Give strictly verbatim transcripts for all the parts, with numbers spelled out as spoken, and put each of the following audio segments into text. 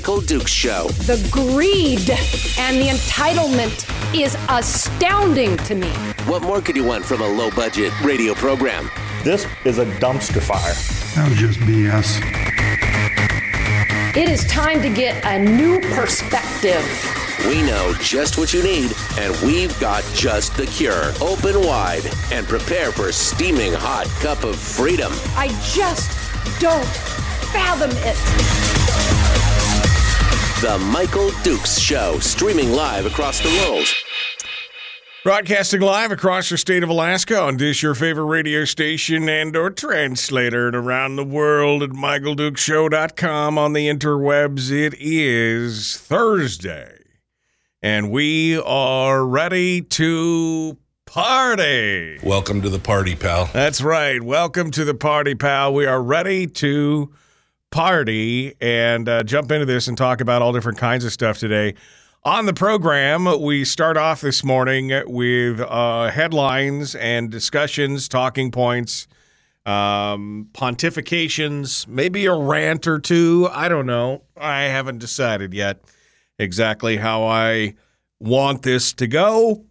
Michael Dukes Show. The greed and the entitlement is astounding to me. What more could you want from a low-budget radio program? This is a dumpster fire. That was just B S. It is time to get a new perspective. We know just what you need, and we've got just the cure. Open wide and prepare for a steaming hot cup of freedom. I just don't fathom it. The Michael Dukes Show, streaming live across the world. Broadcasting live across the state of Alaska on this, your favorite radio station and or translator, and around the world at Michael Dukes Show dot com on the interwebs. It is Thursday, and we are ready to party. Welcome to the party, pal. That's right. Welcome to the party, pal. We are ready to party and uh, jump into this and talk about all different kinds of stuff today. On the program, we start off this morning with uh, headlines and discussions, talking points, um, pontifications, maybe a rant or two. I don't know. I haven't decided yet exactly how I want this to go,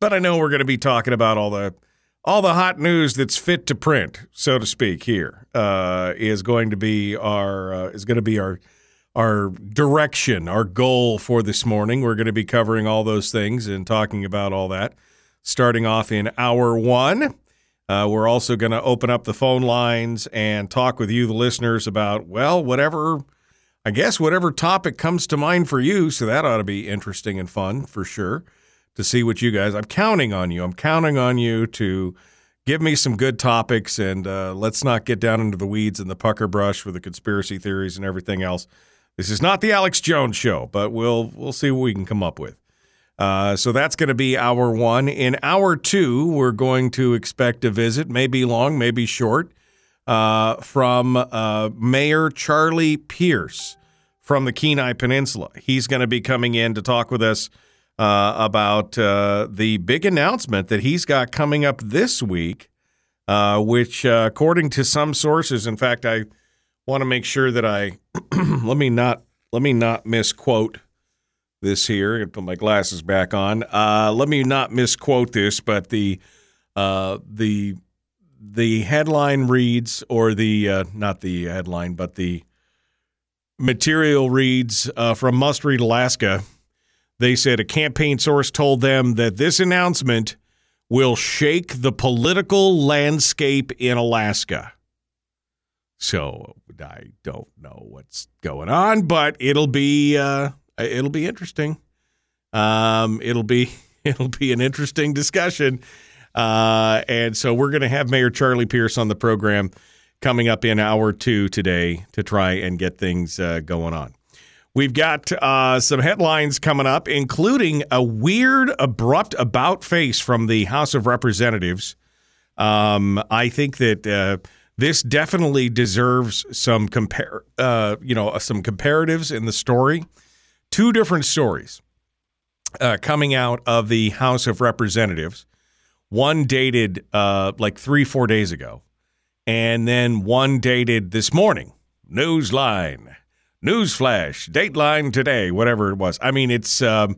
but I know we're going to be talking about all the all the hot news that's fit to print, so to speak. Here uh, is going to be our uh, is going to be our. Our direction, our goal for this morning. We're going to be covering all those things and talking about all that, starting off in hour one. Uh, we're also going to open up the phone lines and talk with you, the listeners, about, well, whatever, I guess, whatever topic comes to mind for you. So that ought to be interesting and fun for sure to see what you guys, I'm counting on you. I'm counting on you to give me some good topics, and uh, let's not get down into the weeds and the pucker brush with the conspiracy theories and everything else. This is not the Alex Jones Show, but we'll we'll see what we can come up with. Uh, so that's going to be hour one. In hour two, we're going to expect a visit, maybe long, maybe short, uh, from uh, Mayor Charlie Pierce from the Kenai Peninsula. He's going to be coming in to talk with us uh, about uh, the big announcement that he's got coming up this week, uh, which, uh, according to some sources, in fact, I want to make sure that I let me not let me not misquote this here. I'm gonna put my glasses back on. Uh, let me not misquote this, but the uh, the the headline reads, or the uh, not the headline, but the material reads uh, from Must Read Alaska. They said a campaign source told them that this announcement will shake the political landscape in Alaska. So I don't know what's going on, but it'll be uh, it'll be interesting. Um, it'll be it'll be an interesting discussion, uh, and so we're going to have Mayor Charlie Pierce on the program coming up in hour two today to try and get things uh, going on. We've got uh, some headlines coming up, including a weird, abrupt about face from the House of Representatives. Um, I think that. Uh, This definitely deserves some compare, uh, you know, some comparatives in the story. Two different stories uh, coming out of the House of Representatives. One dated uh, like three, four days ago, and then one dated this morning. Newsline, newsflash, Dateline today, whatever it was. I mean, it's um,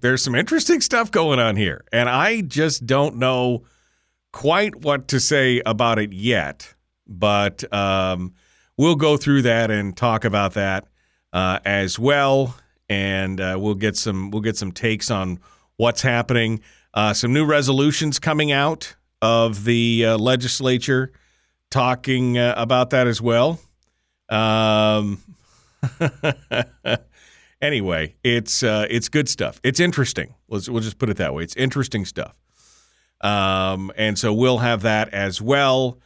there's some interesting stuff going on here, and I just don't know quite what to say about it yet, but um, we'll go through that and talk about that uh, as well, and uh, we'll get some we'll get some takes on what's happening. Uh, some new resolutions coming out of the uh, legislature, talking uh, about that as well. Um, anyway, it's uh, it's good stuff. It's interesting. Let's we'll just put it that way. It's interesting stuff. Um, and so we'll have that as well.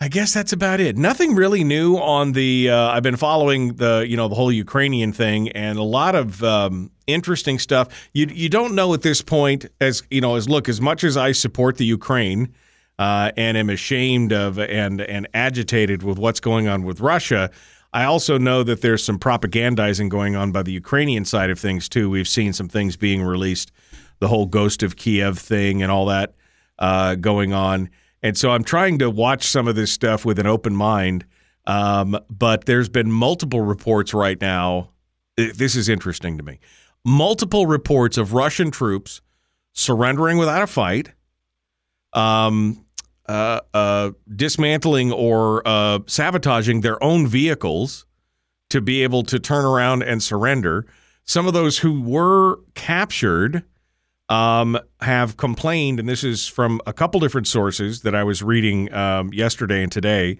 I guess that's about it. Nothing really new on the, uh, I've been following the, you know, the whole Ukrainian thing, and a lot of, um, interesting stuff. You, you don't know at this point, as, you know, as look, as much as I support the Ukraine, uh, and am ashamed of, and, and agitated with what's going on with Russia. I also know that there's some propagandizing going on by the Ukrainian side of things too. We've seen some things being released, the whole Ghost of Kiev thing and all that uh, going on. And so I'm trying to watch some of this stuff with an open mind Um, but there's been multiple reports right now. This is interesting to me. Multiple reports of Russian troops surrendering without a fight, um, uh, uh, dismantling or uh, sabotaging their own vehicles to be able to turn around and surrender. Some of those who were captured um, have complained, and this is from a couple different sources that I was reading um, yesterday and today,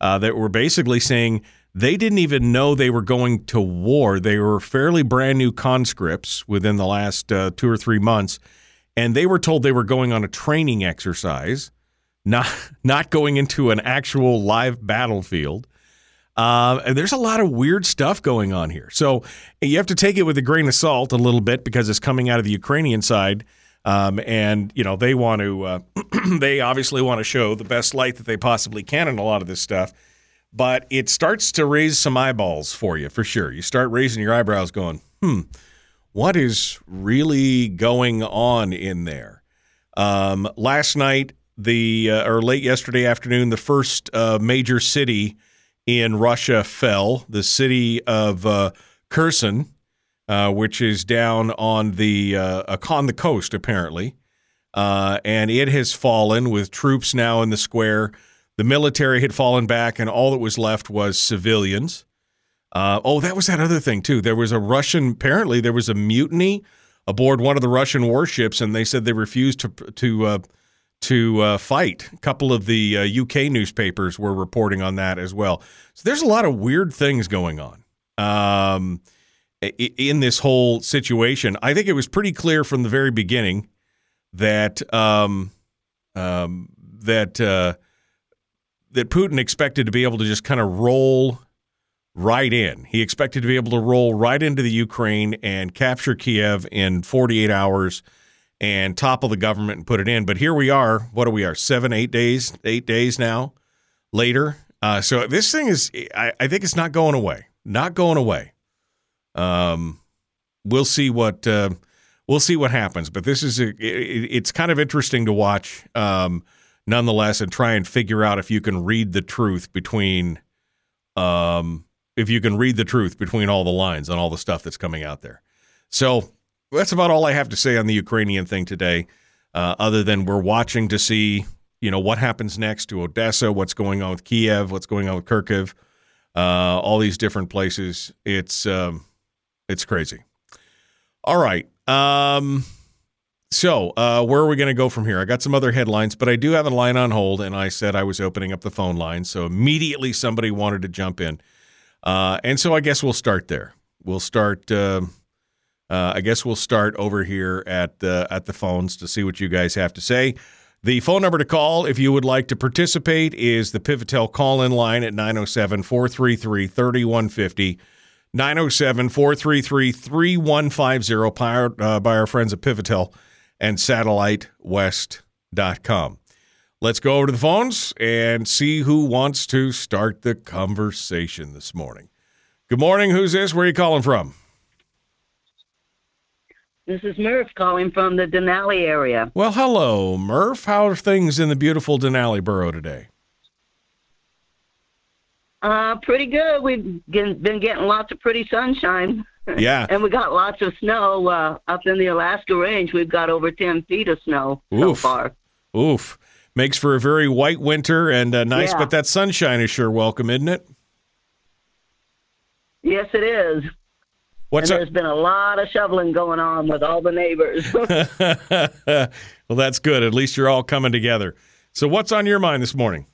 uh, that were basically saying they didn't even know they were going to war. They were fairly brand new conscripts within the last uh, two or three months, and they were told they were going on a training exercise, not not going into an actual live battlefield. Uh, and there's a lot of weird stuff going on here. So you have to take it with a grain of salt a little bit because it's coming out of the Ukrainian side. Um, and, you know, they want to uh, they obviously want to show the best light that they possibly can in a lot of this stuff. But it starts to raise some eyeballs for you, for sure. You start raising your eyebrows going, hmm, what is really going on in there? Um, last night, the uh, or late yesterday afternoon, the first uh, major city in Russia fell, the city of uh, Kherson, uh, which is down on the, uh, on the coast, apparently. Uh, and it has fallen with troops now in the square. The military had fallen back, and all that was left was civilians. Uh, oh, that was that other thing, too. There was a Russian, apparently there was a mutiny aboard one of the Russian warships, and they said they refused to to uh, to uh, fight. A couple of the uh, U K newspapers were reporting on that as well. So there's a lot of weird things going on um, in this whole situation. I think it was pretty clear from the very beginning that um, um, that uh, that Putin expected to be able to just kind of roll right in. He expected to be able to roll right into the Ukraine and capture Kiev in forty-eight hours and topple the government and put it in. But here we are. What are we are? Seven, eight days, eight days now later. Uh, so this thing is, I, I think it's not going away, not going away. Um, we'll see what, uh, we'll see what happens, but this is, a, it, it's kind of interesting to watch, um, nonetheless, and try and figure out if you can read the truth between, um, if you can read the truth between all the lines on all the stuff that's coming out there. So that's about all I have to say on the Ukrainian thing today, uh, other than we're watching to see, you know, what happens next to Odessa, what's going on with Kiev, what's going on with Kharkiv, uh, all these different places. It's um, it's crazy. All right. Um, So uh, where are we going to go from here? I got some other headlines, but I do have a line on hold, and I said I was opening up the phone line, so immediately somebody wanted to jump in. Uh, and so I guess we'll start there. We'll start uh, uh, I guess we'll start over here at the, at the phones to see what you guys have to say. The phone number to call if you would like to participate is the Pivotel call-in line at nine oh seven, four three three, three one five oh. nine oh seven, four three three, three one five oh, powered uh, by our friends at Pivotel and satellite west dot com. Let's go over to the phones and see who wants to start the conversation this morning. Good morning. Who's this? Where are you calling from? This is Murph calling from the Denali area. Well, hello, Murph. How are things in the beautiful Denali borough today? Uh, pretty good. We've been getting lots of pretty sunshine. Yeah. And we got lots of snow uh, up in the Alaska range. We've got over ten feet of snow Oof. so far. Oof. Makes for a very white winter and uh, nice, yeah. But that sunshine is sure welcome, isn't it? Yes, it is. What's and a- there's been a lot of shoveling going on with all the neighbors. Well, that's good. At least you're all coming together. So what's on your mind this morning?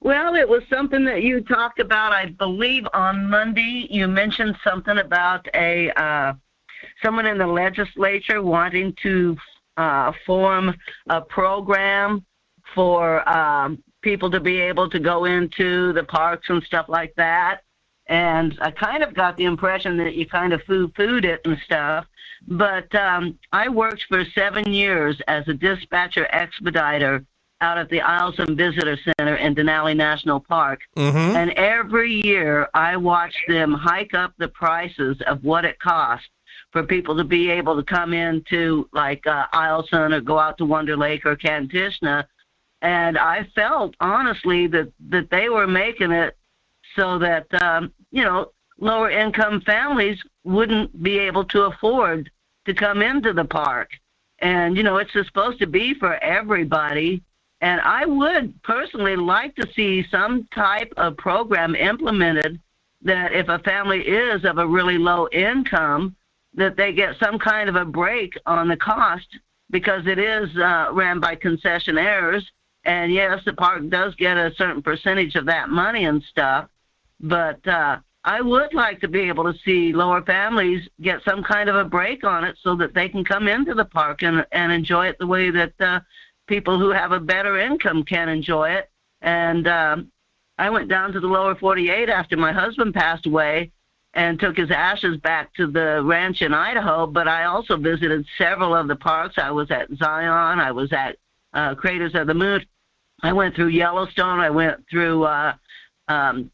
Well, it was something that you talked about, I believe, on Monday. You mentioned something about a uh, someone in the legislature wanting to uh, form a program for um, people to be able to go into the parks and stuff like that. And I kind of got the impression that you kind of foo-fooed it and stuff. But um, I worked for seven years as a dispatcher expediter out at the Eielson Visitor Center in Denali National Park. Mm-hmm. And every year I watch them hike up the prices of what it costs for people to be able to come into like uh, Eielson or go out to Wonder Lake or Kantishna And I felt, honestly, that, that they were making it so that, um, you know, lower-income families wouldn't be able to afford to come into the park. And, you know, it's supposed to be for everybody. And I would personally like to see some type of program implemented that if a family is of a really low income, that they get some kind of a break on the cost, because it is uh, ran by concessionaires. And, yes, the park does get a certain percentage of that money and stuff. But uh, I would like to be able to see lower families get some kind of a break on it so that they can come into the park and, and enjoy it the way that uh, people who have a better income can enjoy it. And um, I went down to the lower forty-eight after my husband passed away and took his ashes back to the ranch in Idaho. But I also visited several of the parks. I was at Zion. I was at uh, Craters of the Moon. I went through Yellowstone. I went through uh, um,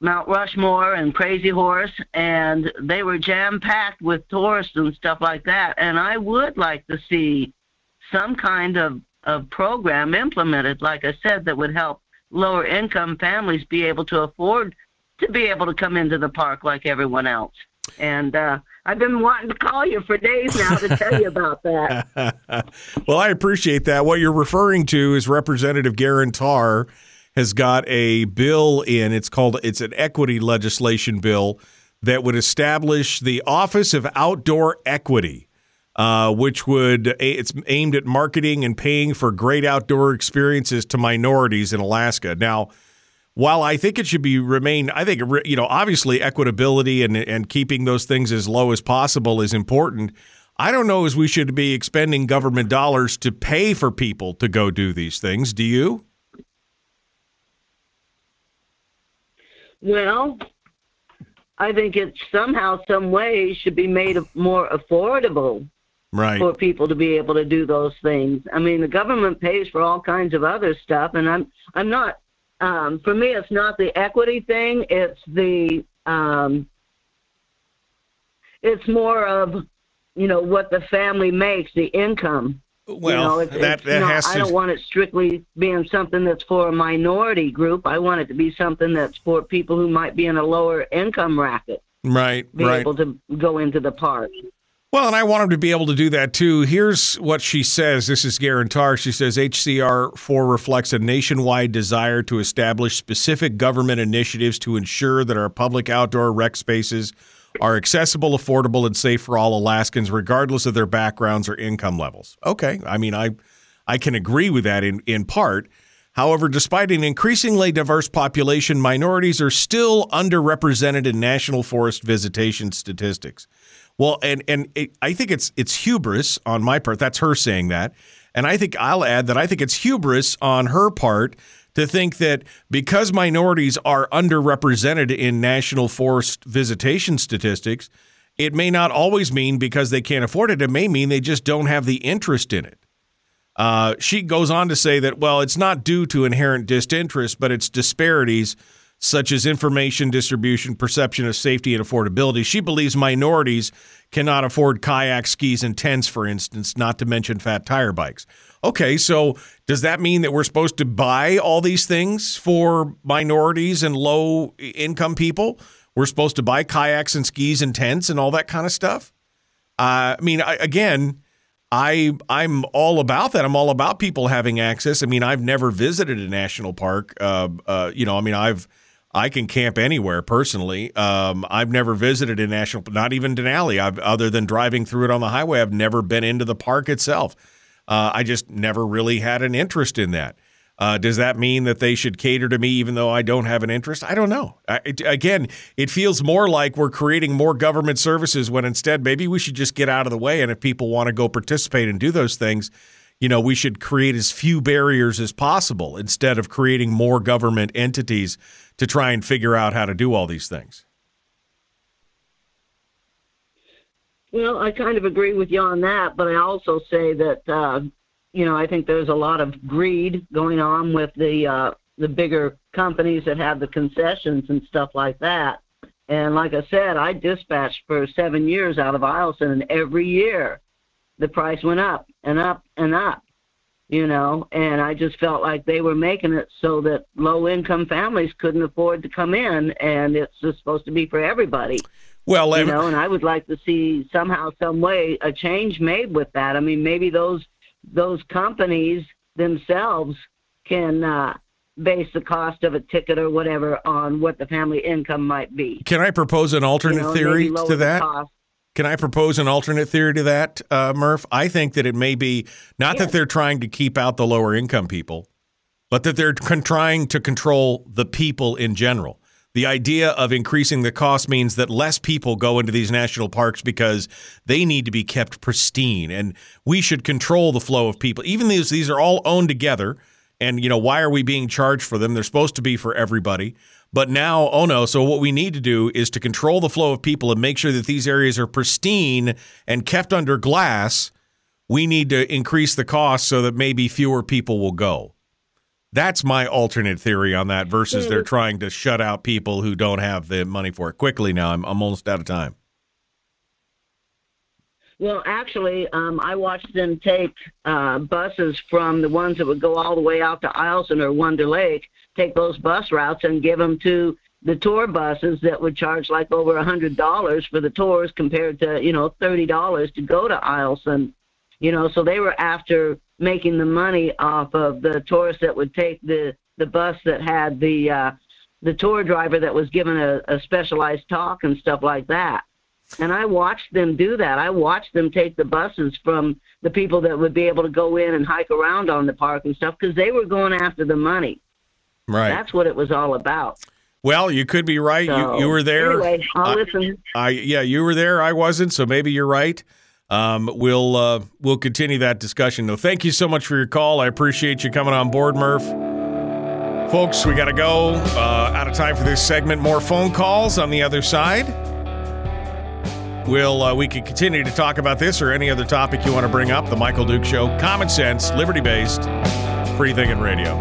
Mount Rushmore and Crazy Horse, and they were jam-packed with tourists and stuff like that. And I would like to see some kind of, of program implemented, like I said, that would help lower-income families be able to afford to be able to come into the park like everyone else. And uh, I've been wanting to call you for days now to tell you about that. Well, I appreciate that. What you're referring to is Representative Garan Tarr has got a bill in. It's called, it's an equity legislation bill that would establish the Office of Outdoor Equity, uh, which would, it's aimed at marketing and paying for great outdoor experiences to minorities in Alaska. Now, while I think it should be remain, I think, you know, obviously equitability and, and keeping those things as low as possible is important. I don't know as we should be expending government dollars to pay for people to go do these things. Do you? Well, I think it somehow, some way should be made more affordable, right, for people to be able to do those things. I mean, the government pays for all kinds of other stuff, and I'm I'm not, um, for me, it's not the equity thing. It's the, um, it's more of, you know, what the family makes, the income. Well, you know, it's, that, it's that not, has to... I don't want it strictly being something that's for a minority group. I want it to be something that's for people who might be in a lower income bracket. Right, be right. Able to go into the park. Well, and I want them to be able to do that, too. Here's what she says. This is Garan Tarr. She says, H C R four reflects a nationwide desire to establish specific government initiatives to ensure that our public outdoor rec spaces are accessible, affordable, and safe for all Alaskans, regardless of their backgrounds or income levels. Okay, I mean, I I can agree with that in, in part. However, despite an increasingly diverse population, minorities are still underrepresented in national forest visitation statistics. Well, and and it, I think it's it's hubris on my part. That's her saying that. And I think I'll add that I think it's hubris on her part to think that because minorities are underrepresented in national forest visitation statistics, it may not always mean because they can't afford it. It may mean they just don't have the interest in it. Uh, she goes on to say that, well, it's not due to inherent disinterest, but it's disparities such as information distribution, perception of safety, and affordability. She believes minorities cannot afford kayaks, skis, and tents, for instance, not to mention fat tire bikes. Okay, so does that mean that we're supposed to buy all these things for minorities and low-income people? We're supposed to buy kayaks and skis and tents and all that kind of stuff? Uh, I mean, I, again, I, I'm all about that. I'm all about people having access. I mean, I've never visited a national park. Uh, uh, you know, I mean, I've I can camp anywhere personally. Um, I've never visited a national, not even Denali. I've, other than driving through it on the highway, I've never been into the park itself. Uh, I just never really had an interest in that. Uh, does that mean that they should cater to me even though I don't have an interest? I don't know. I, it, again, it feels more like we're creating more government services when instead maybe we should just get out of the way. And if people want to go participate and do those things, you know, we should create as few barriers as possible instead of creating more government entities to try and figure out how to do all these things. Well, I kind of agree with you on that, but I also say that, uh, you know, I think there's a lot of greed going on with the uh, the bigger companies that have the concessions and stuff like that. And like I said, I dispatched for seven years out of Eielson, and every year the price went up and up and up. you know, and I just felt like they were making it so that low-income families couldn't afford to come in, and it's just supposed to be for everybody. Well, you every- know, and I would like to see somehow, some way, a change made with that. I mean, maybe those those companies themselves can uh, base the cost of a ticket or whatever on what the family income might be. Can I propose an alternate you know, theory to that? Cost. Can I propose an alternate theory to that, uh, Murph? I think that it may be not yeah. that they're trying to keep out the lower income people, but that they're con- trying to control the people in general. The idea of increasing the cost means that less people go into these national parks because they need to be kept pristine, and we should control the flow of people. Even these these are all owned together, and you know, why are we being charged for them? They're supposed to be for everybody. But now, oh no, so what we need to do is to control the flow of people and make sure that these areas are pristine and kept under glass. We need to increase the cost so that maybe fewer people will go. That's my alternate theory on that versus they're trying to shut out people who don't have the money for it. Quickly now, I'm, I'm almost out of time. Well, actually, um, I watched them take uh, buses from the ones that would go all the way out to Eielson or Wonder Lake, take those bus routes and give them to the tour buses that would charge like over one hundred dollars for the tours compared to, you know, thirty dollars to go to Eielson. You know, so they were after making the money off of the tourists that would take the, the bus that had the uh, the tour driver that was given a, a specialized talk and stuff like that. And I watched them do that. I watched them take the buses from the people that would be able to go in and hike around on the park and stuff because they were going after the money. Right. That's what it was all about. Well, you could be right. So, you, you were there. Anyway, I'll I, listen. I, yeah, you were there. I wasn't, so maybe you're right. Um, we'll uh, we'll continue that discussion, though. Thank you so much for your call. I appreciate you coming on board, Murph. Folks, we got to go. Uh, out of time for this segment. More phone calls on the other side. We'll, uh, we can continue to talk about this or any other topic you want to bring up. The Michael Duke Show. Common sense, liberty-based, free-thinking radio.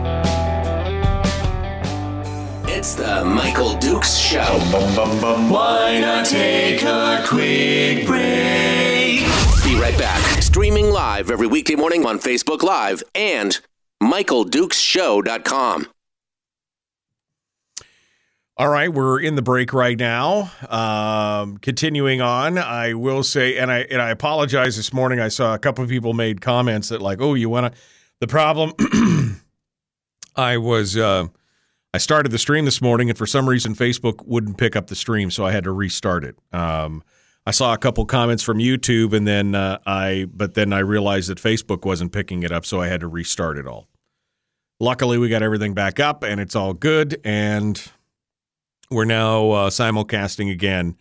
It's the Michael Dukes Show. Bum, bum, bum. Why not take a quick break? Be right back. Streaming live every weekday morning on Facebook Live and Michael Dukes Show dot com. All right, we're in the break right now. Um, continuing on, I will say, and I and I apologize this morning. I saw a couple of people made comments that like, oh, you want to, the problem, I was, uh, I started the stream this morning and for some reason Facebook wouldn't pick up the stream, so I had to restart it. Um, I saw a couple comments from YouTube and then uh, I, but then I realized that Facebook wasn't picking it up, so I had to restart it all. Luckily, we got everything back up and it's all good, and we're now uh, simulcasting again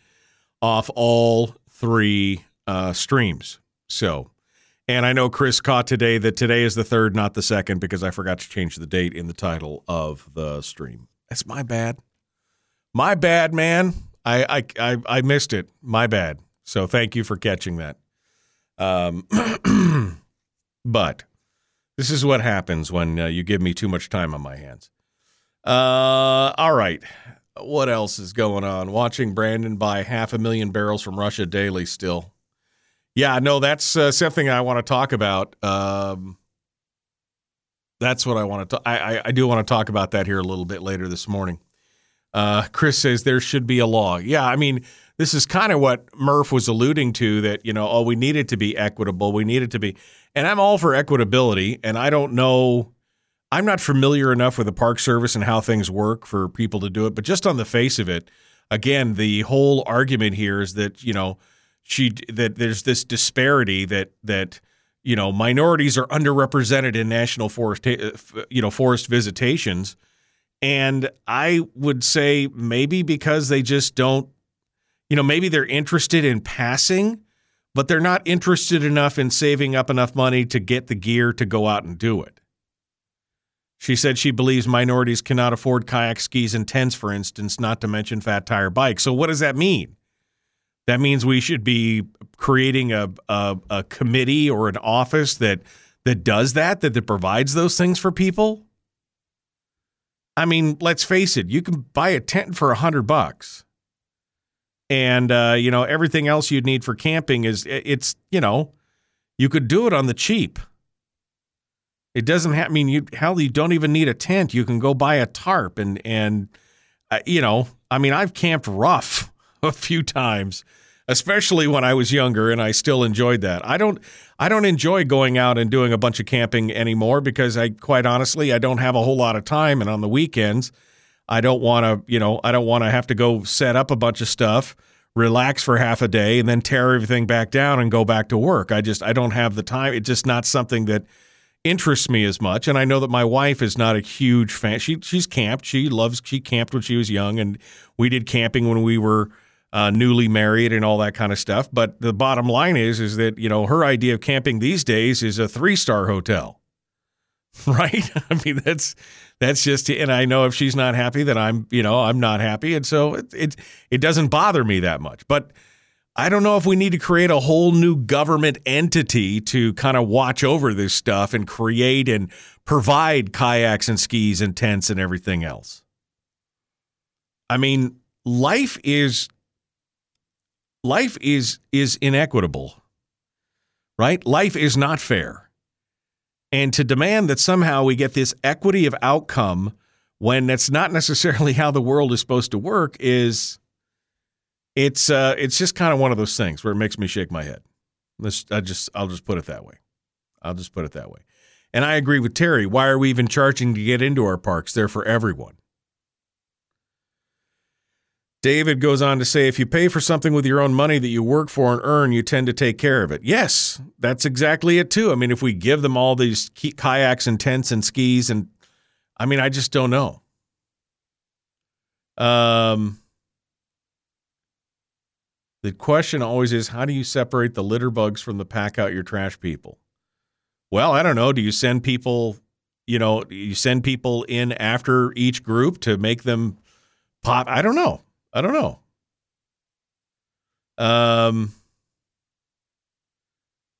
off all three uh, streams. So, and I know Chris caught today that today is the third, not the second, because I forgot to change the date in the title of the stream. That's my bad. My bad, man. I I I, I missed it. My bad. So thank you for catching that. Um, but this is what happens when uh, you give me too much time on my hands. Uh, all right. What else is going on? Watching Brandon buy half a million barrels from Russia daily still. Yeah, no, that's uh, something I want to talk about. Um, that's what I want to talk. I, I, I do want to talk about that here a little bit later this morning. Uh, Chris says there should be a law. Yeah, I mean, this is kind of what Murph was alluding to, that, you know, oh, we need it to be equitable. We need it to be. And I'm all for equitability, and I don't know. I'm not familiar enough with the Park Service and how things work for people to do it, but just on the face of it, again, the whole argument here is that, you know, she that there's this disparity that that you know, minorities are underrepresented in national forest you know forest visitations, and I would say maybe because they just don't, you know, maybe they're interested in passing, but they're not interested enough in saving up enough money to get the gear to go out and do it. She said she believes minorities cannot afford kayak skis and tents, for instance, not to mention fat tire bikes. So what does that mean? That means we should be creating a, a, a committee or an office that that does that, that, that provides those things for people? I mean, let's face it. You can buy a tent for a hundred bucks. And, uh, you know, everything else you'd need for camping is, it's, you know, you could do it on the cheap. It doesn't have, I mean, you, hell, you don't even need a tent. You can go buy a tarp and, and uh, you know, I mean, I've camped rough a few times, especially when I was younger, and I still enjoyed that. I don't, I don't enjoy going out and doing a bunch of camping anymore because I, quite honestly, I don't have a whole lot of time. And on the weekends, I don't want to, you know, I don't want to have to go set up a bunch of stuff, relax for half a day, and then tear everything back down and go back to work. I just, I don't have the time. It's just not something that interests me as much. And I know that my wife is not a huge fan. She she's camped. She loves, she camped when she was young, and we did camping when we were uh, newly married and all that kind of stuff. But the bottom line is, is that, you know, her idea of camping these days is a three-star hotel, right? I mean, that's, that's just, and I know if she's not happy that I'm, you know, I'm not happy. And so it, it, it doesn't bother me that much, but I don't know if we need to create a whole new government entity to kind of watch over this stuff and create and provide kayaks and skis and tents and everything else. I mean, life is life is is inequitable, right? Life is not fair. And to demand that somehow we get this equity of outcome when that's not necessarily how the world is supposed to work is It's uh, it's just kind of one of those things where it makes me shake my head. Let's, I just, I'll just put it that way. I'll just put it that way. And I agree with Terry. Why are we even charging to get into our parks? They're for everyone. David goes on to say, if you pay for something with your own money that you work for and earn, you tend to take care of it. Yes, that's exactly it too. I mean, if we give them all these kayaks and tents and skis and, I mean, I just don't know. Um... The question always is, how do you separate the litter bugs from the pack out your trash people? Well, I don't know. Do you send people, you know, you send people in after each group to make them pop? I don't know. I don't know. Um,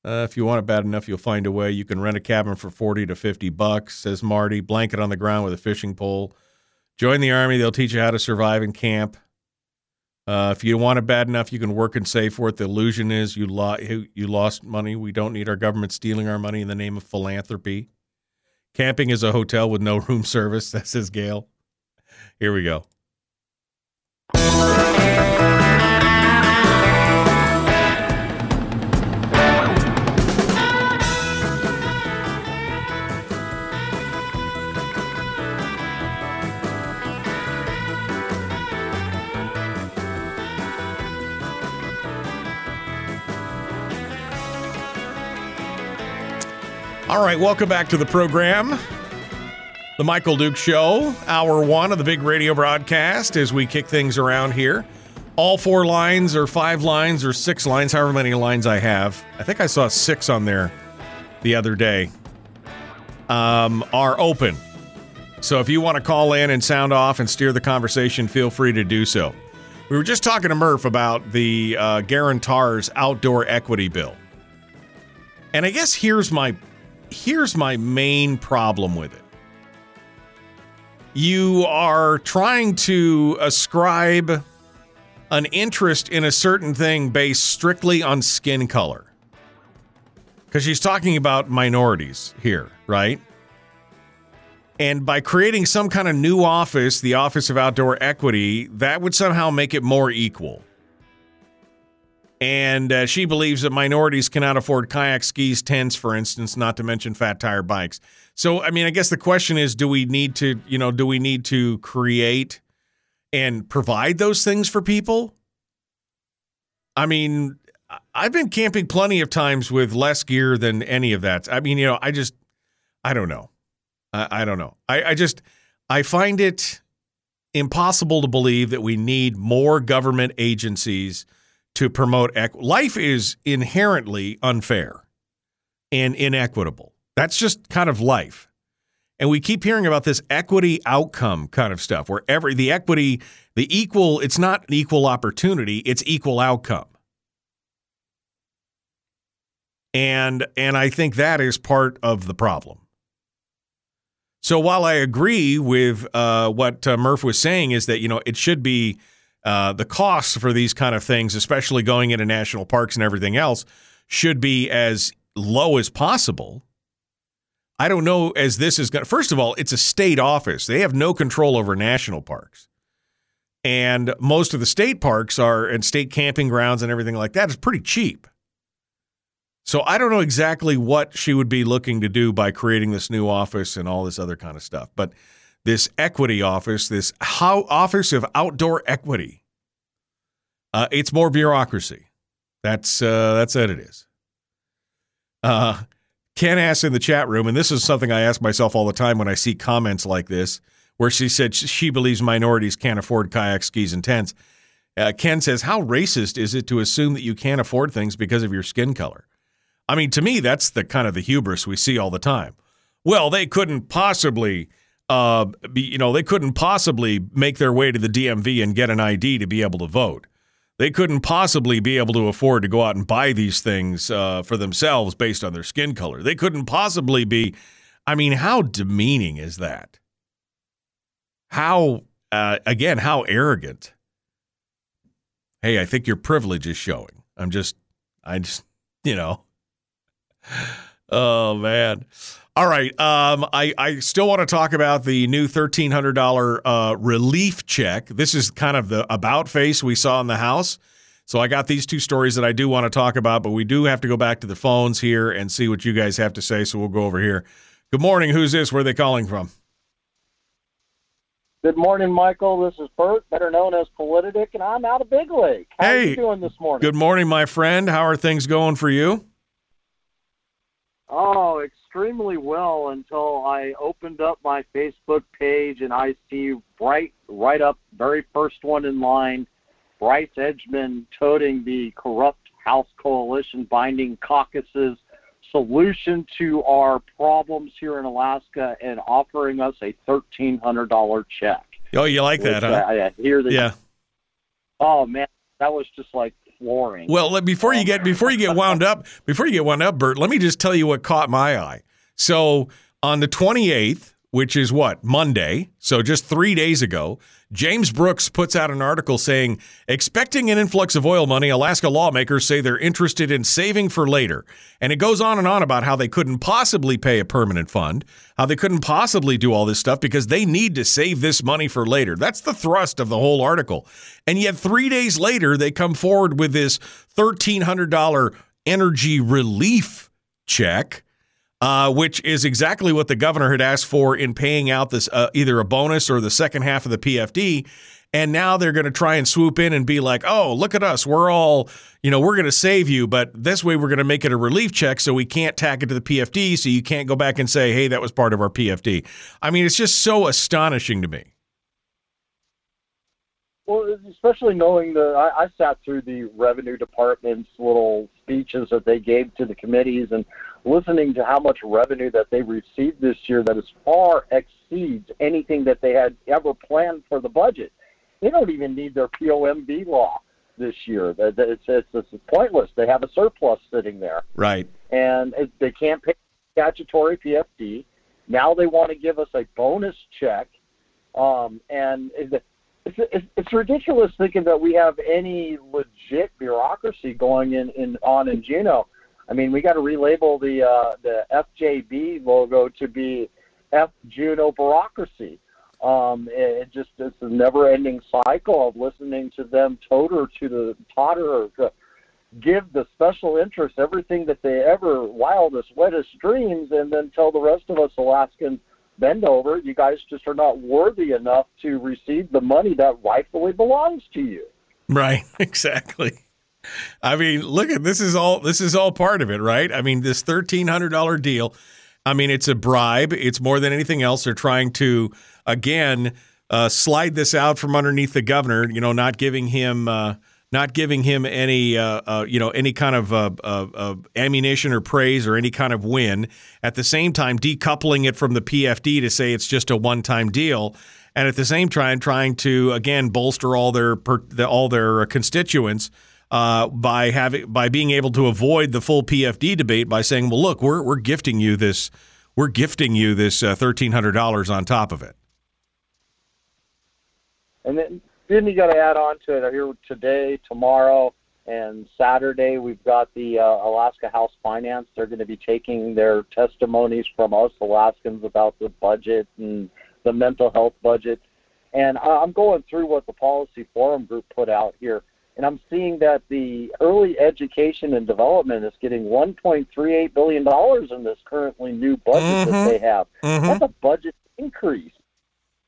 uh, if you want it bad enough, you'll find a way. You can rent a cabin for forty to fifty bucks, says Marty. Blanket on the ground with a fishing pole. Join the Army. They'll teach you how to survive in camp. Uh, if you want it bad enough, you can work and save for it. The illusion is you, lo- you lost money. We don't need our government stealing our money in the name of philanthropy. Camping is a hotel with no room service. That says Gail. Here we go. All right, welcome back to the program. The Michael Dukes Show, hour one of the big radio broadcast as we kick things around here. All four lines or five lines or six lines, however many lines I have. I think I saw six on there the other day, um, are open. So if you want to call in and sound off and steer the conversation, feel free to do so. We were just talking to Murph about the uh, Garan Tarr's outdoor equity bill. And I guess here's my... Here's my main problem with it. You are trying to ascribe an interest in a certain thing based strictly on skin color. Because she's talking about minorities here, right? And by creating some kind of new office, the Office of Outdoor Equity, that would somehow make it more equal. And uh, she believes that minorities cannot afford kayaks, skis, tents, for instance, not to mention fat tire bikes. So, I mean, I guess the question is, do we need to, you know, do we need to create and provide those things for people? I mean, I've been camping plenty of times with less gear than any of that. I mean, you know, I just, I don't know. I, I don't know. I, I just, I find it impossible to believe that we need more government agencies to promote equity. Life is inherently unfair and inequitable. That's just kind of life. And we keep hearing about this equity outcome kind of stuff where every, the equity, the equal, it's not an equal opportunity, it's equal outcome. And, and I think that is part of the problem. So while I agree with uh, what uh, Murph was saying is that, you know, it should be Uh, the costs for these kind of things, especially going into national parks and everything else, should be as low as possible. I I don't know as this is going to... First of all, it's a state office. They have no control over national parks. And most of the state parks are and state camping grounds and everything like that is pretty cheap. So I don't know exactly what she would be looking to do by creating this new office and all this other kind of stuff. But this equity office, this how Office of Outdoor Equity, uh, it's more bureaucracy. That's uh, that's what it is. Uh, Ken asked in the chat room, and this is something I ask myself all the time when I see comments like this, where she said she believes minorities can't afford kayaks, skis, and tents. Uh, Ken says, how racist is it to assume that you can't afford things because of your skin color? I mean, to me, that's the kind of the hubris we see all the time. Well, they couldn't possibly, uh, be, you know, they couldn't possibly make their way to the D M V and get an I D to be able to vote. They couldn't possibly be able to afford to go out and buy these things uh, for themselves based on their skin color. They couldn't possibly be. I mean, how demeaning is that? How, uh, again, how arrogant. Hey, I think your privilege is showing. I'm just, I just, you know. Oh, man. All right. Um, I, I still want to talk about the new thirteen hundred dollars uh, relief check. This is kind of the about face we saw in the House. So I got these two stories that I do want to talk about, but we do have to go back to the phones here and see what you guys have to say. So we'll go over here. Good morning. Who's this? Where are they calling from? Good morning, Michael. This is Bert, better known as Politidic, and I'm out of Big Lake. How hey, are you doing this morning? Good morning, my friend. How are things going for you? Oh, extremely well until I opened up my Facebook page and I see right, right up, very first one in line, Bryce Edgman toting the corrupt House coalition binding caucuses solution to our problems here in Alaska and offering us a thirteen hundred dollars check. Oh, you like that, huh? I, I hear that. Yeah. Oh, man, that was just like, Warring. Well, before you get before you get wound up, before you get wound up, Bert, let me just tell you what caught my eye. So on the twenty-eighth, which is what, Monday, so just three days ago, James Brooks puts out an article saying, expecting an influx of oil money, Alaska lawmakers say they're interested in saving for later. And it goes on and on about how they couldn't possibly pay a permanent fund, how they couldn't possibly do all this stuff because they need to save this money for later. That's the thrust of the whole article. And yet three days later, they come forward with this thirteen hundred dollars energy relief check. Uh, which is exactly what the governor had asked for in paying out this uh, either a bonus or the second half of the P F D. And now they're going to try and swoop in and be like, oh, look at us. We're all, you know, we're going to save you. But this way we're going to make it a relief check so we can't tack it to the P F D. So you can't go back and say, hey, that was part of our P F D. I mean, it's just so astonishing to me. Well, especially knowing that I, I sat through the revenue department's little speeches that they gave to the committees and listening to how much revenue that they received this year that is far exceeds anything that they had ever planned for the budget. They don't even need their P O M B law this year. It's, it's, it's pointless. They have a surplus sitting there. Right. And they can't pay statutory P F D. Now they want to give us a bonus check. Um, and the It's, it's, it's ridiculous thinking that we have any legit bureaucracy going in, in on in Juneau. I mean, we got to relabel the uh, the F J B logo to be F Juneau bureaucracy. Um, it, it just it's a never-ending cycle of listening to them totter to the totter or to give the special interests everything that they ever wildest, wettest dreams, and then tell the rest of us Alaskans, bend over, you guys just are not worthy enough to receive the money that rightfully belongs to you. Right, exactly. I mean, look at this is all this is all part of it, right? I mean, this thirteen hundred dollars deal, I mean, it's a bribe. It's more than anything else. They're trying to, again, uh, slide this out from underneath the governor, you know, not giving him uh, not giving him any, uh, uh, you know, any kind of uh, uh, uh, ammunition or praise or any kind of win. At the same time, decoupling it from the P F D to say it's just a one-time deal, and at the same time, trying to again bolster all their per, the, all their constituents uh, by having by being able to avoid the full P F D debate by saying, well, look, we're we're gifting you this, we're gifting you this uh, thirteen hundred dollars on top of it, and then. Then you got to add on to it. I hear today, tomorrow, And Saturday, we've got the uh, Alaska House Finance. They're going to be taking their testimonies from us Alaskans about the budget and the mental health budget. And I'm going through what the Policy Forum group put out here, and I'm seeing that the early education and development is getting one point three eight billion dollars in this currently new budget mm-hmm. that they have. Mm-hmm. That's a budget increase.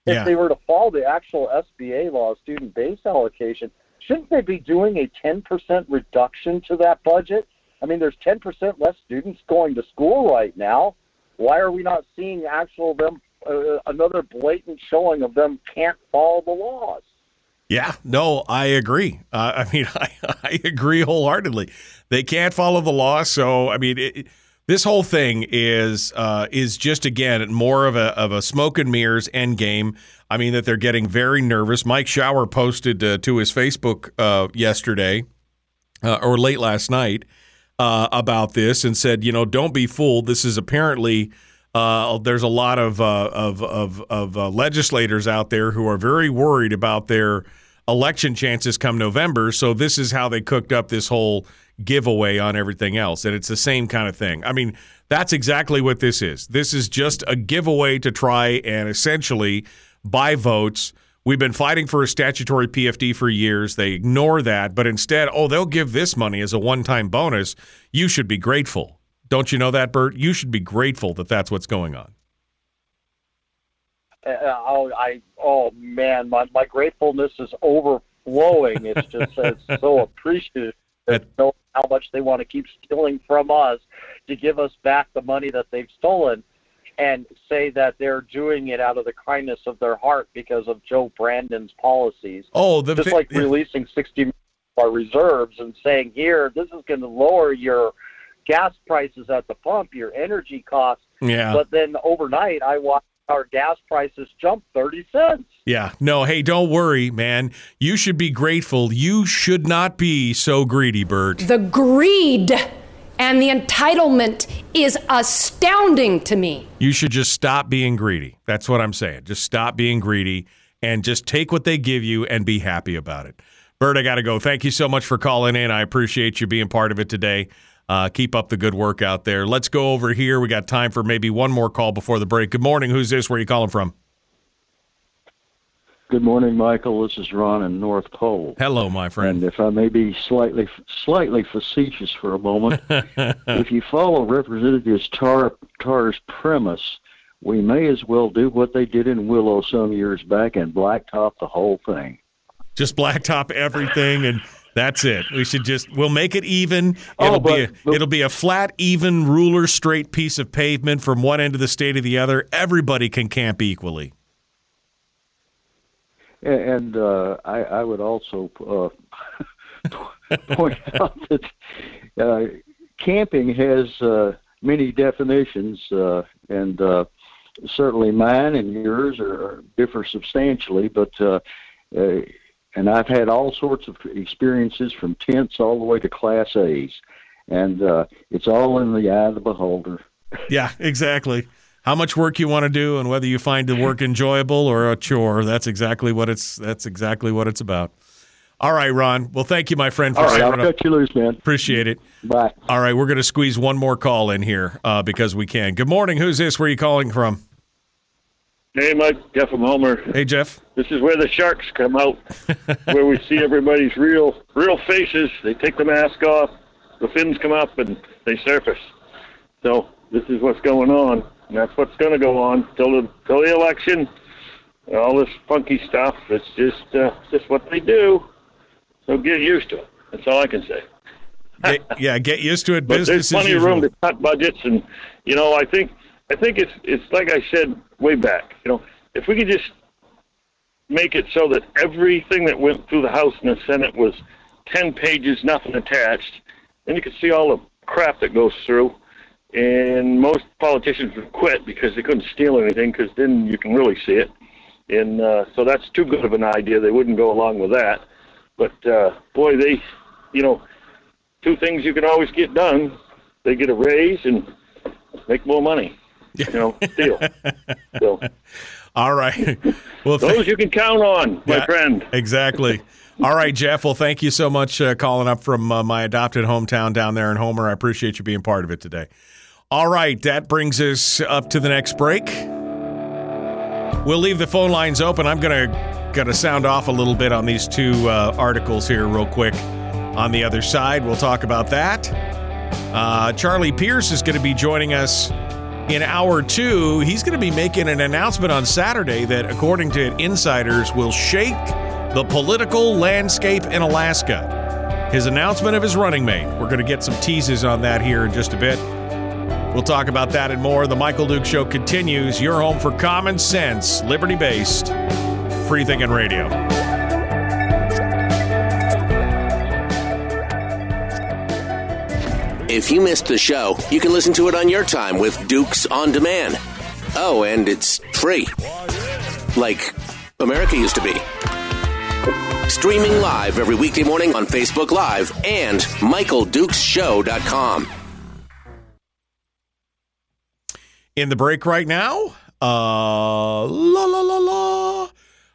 Yeah. If they were to follow the actual S B A law, student base allocation, shouldn't they be doing a ten percent reduction to that budget? I mean, there's ten percent less students going to school right now. Why are we not seeing actual them uh, another blatant showing of them can't follow the laws? Yeah, no, I agree. Uh, I mean, I, I agree wholeheartedly. They can't follow the law, so I mean, it, this whole thing is uh, is just again more of a of a smoke and mirrors end game. I mean, that they're getting very nervous. Mike Schauer posted uh, to his Facebook uh, yesterday uh, or late last night uh, about this and said, you know, don't be fooled. This is apparently. Uh, there's a lot of uh, of of, of uh, legislators out there who are very worried about their election chances come November. So this is how they cooked up this whole giveaway on everything else, and it's the same kind of thing. I mean, that's exactly what this is. This is just a giveaway to try and essentially buy votes. We've been fighting for a statutory P F D for years. They ignore that, but instead, oh, they'll give this money as a one-time bonus. You should be grateful. Don't you know that, Bert? You should be grateful that that's what's going on. Uh, oh, I, oh, man, my, my gratefulness is overflowing. It's just it's so appreciative that know how much they want to keep stealing from us to give us back the money that they've stolen and say that they're doing it out of the kindness of their heart because of Joe Brandon's policies. Oh, the, Just like the, releasing sixty million dollars of our reserves and saying, here, this is going to lower your gas prices at the pump, your energy costs. Yeah. But then overnight, I watched our gas prices jump thirty cents. Yeah. No, hey, don't worry, man. You should be grateful. You should not be so greedy, Bert. The greed and the entitlement is astounding to me. You should just stop being greedy. That's what I'm saying. Just stop being greedy and just take what they give you and be happy about it. Bert, I got to go. Thank you so much for calling in. I appreciate you being part of it today. Uh, keep up the good work out there. Let's go over here. We got time for maybe one more call before the break. Good morning. Who's this? Where are you calling from? Good morning, Michael. This is Ron in North Pole. Hello, my friend. And if I may be slightly slightly facetious for a moment, if you follow Representative Tarr, Tarr's premise, we may as well do what they did in Willow some years back and blacktop the whole thing. Just blacktop everything and... That's it. We should just, we'll make it even. It'll, oh, but, be a, but, it'll be a flat, even, ruler, straight piece of pavement from one end of the state to the other. Everybody can camp equally. And uh, I, I would also uh, point out that uh, camping has uh, many definitions, uh, and uh, certainly mine and yours are, differ substantially, but uh, uh, and I've had all sorts of experiences from tents all the way to Class A's. And uh, it's all in the eye of the beholder. Yeah, exactly. How much work you want to do and whether you find the work enjoyable or a chore. That's exactly what it's that's exactly what it's about. All right, Ron. Well, thank you, my friend. For all right, I'll cut you loose, man. Appreciate it. Bye. All right, we're going to squeeze one more call in here uh, because we can. Good morning. Who's this? Where are you calling from? Hey, Mike. Jeff from Homer. Hey, Jeff. This is where the sharks come out, where we see everybody's real real faces. They take the mask off, the fins come up, and they surface. So this is what's going on, and that's what's going to go on till the, till the election. All this funky stuff, it's just, uh, just what they do. So get used to it. That's all I can say. get, yeah, get used to it. But business there's plenty of room to cut budgets, and, you know, I think... I think it's it's like I said way back, you know, if we could just make it so that everything that went through the House and the Senate was ten pages, nothing attached, then you could see all the crap that goes through. And most politicians would quit because they couldn't steal anything, because then you can really see it. And uh, so that's too good of an idea. They wouldn't go along with that. But, uh, boy, they, you know, two things you can always get done. They get a raise and make more money. You know, deal. So. All right. Well, those th- you can count on, my yeah, friend. Exactly. All right, Jeff. Well, thank you so much uh, calling up from uh, my adopted hometown down there in Homer. I appreciate you being part of it today. All right, that brings us up to the next break. We'll leave the phone lines open. I'm going to gonna sound off a little bit on these two uh, articles here real quick. On the other side, we'll talk about that. Uh, Charlie Pierce is going to be joining us in hour two. He's going to be making an announcement on Saturday that, according to it, insiders, will shake the political landscape in Alaska. His announcement of his running mate. We're going to get some teases on that here in just a bit. We'll talk about that and more. The Michael Dukes Show continues. Your home for common sense, liberty-based, free-thinking radio. If you missed the show, you can listen to it on your time with Dukes On Demand. Oh, and it's free. Like America used to be. Streaming live every weekday morning on Facebook Live and Michael Dukes Show dot com. In the break right now, uh, la, la, la, la.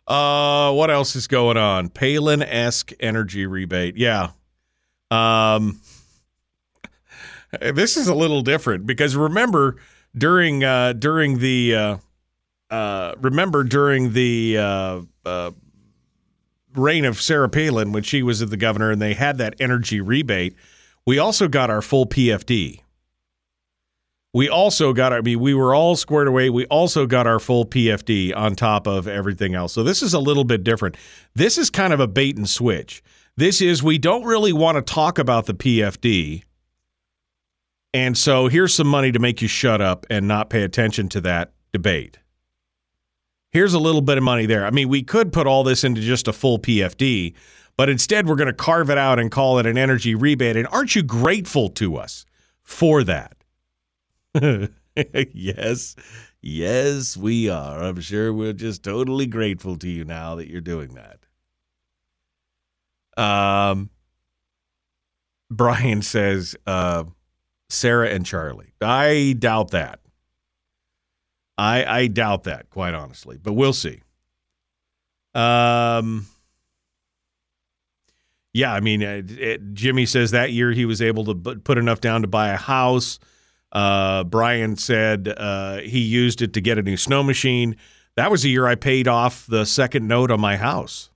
Uh, what else is going on? Palin-esque energy rebate. Yeah. Um... This is a little different because remember during uh, during the uh, uh, remember during the uh, uh, reign of Sarah Palin when she was the governor and they had that energy rebate, we also got our full P F D. We also got our, I mean, we were all squared away. We also got our full P F D on top of everything else. So this is a little bit different. This is kind of a bait and switch. This is we don't really want to talk about the P F D. And so here's some money to make you shut up and not pay attention to that debate. Here's a little bit of money there. I mean, we could put all this into just a full P F D, but instead we're going to carve it out and call it an energy rebate. And aren't you grateful to us for that? Yes. Yes, we are. I'm sure we're just totally grateful to you now that you're doing that. Um, Brian says... Uh, Sarah and Charlie. I doubt that. I I doubt that, quite honestly. But we'll see. Um. Yeah, I mean, it, it, Jimmy says that year he was able to b- put enough down to buy a house. Uh, Brian said uh, he used it to get a new snow machine. That was the year I paid off the second note on my house.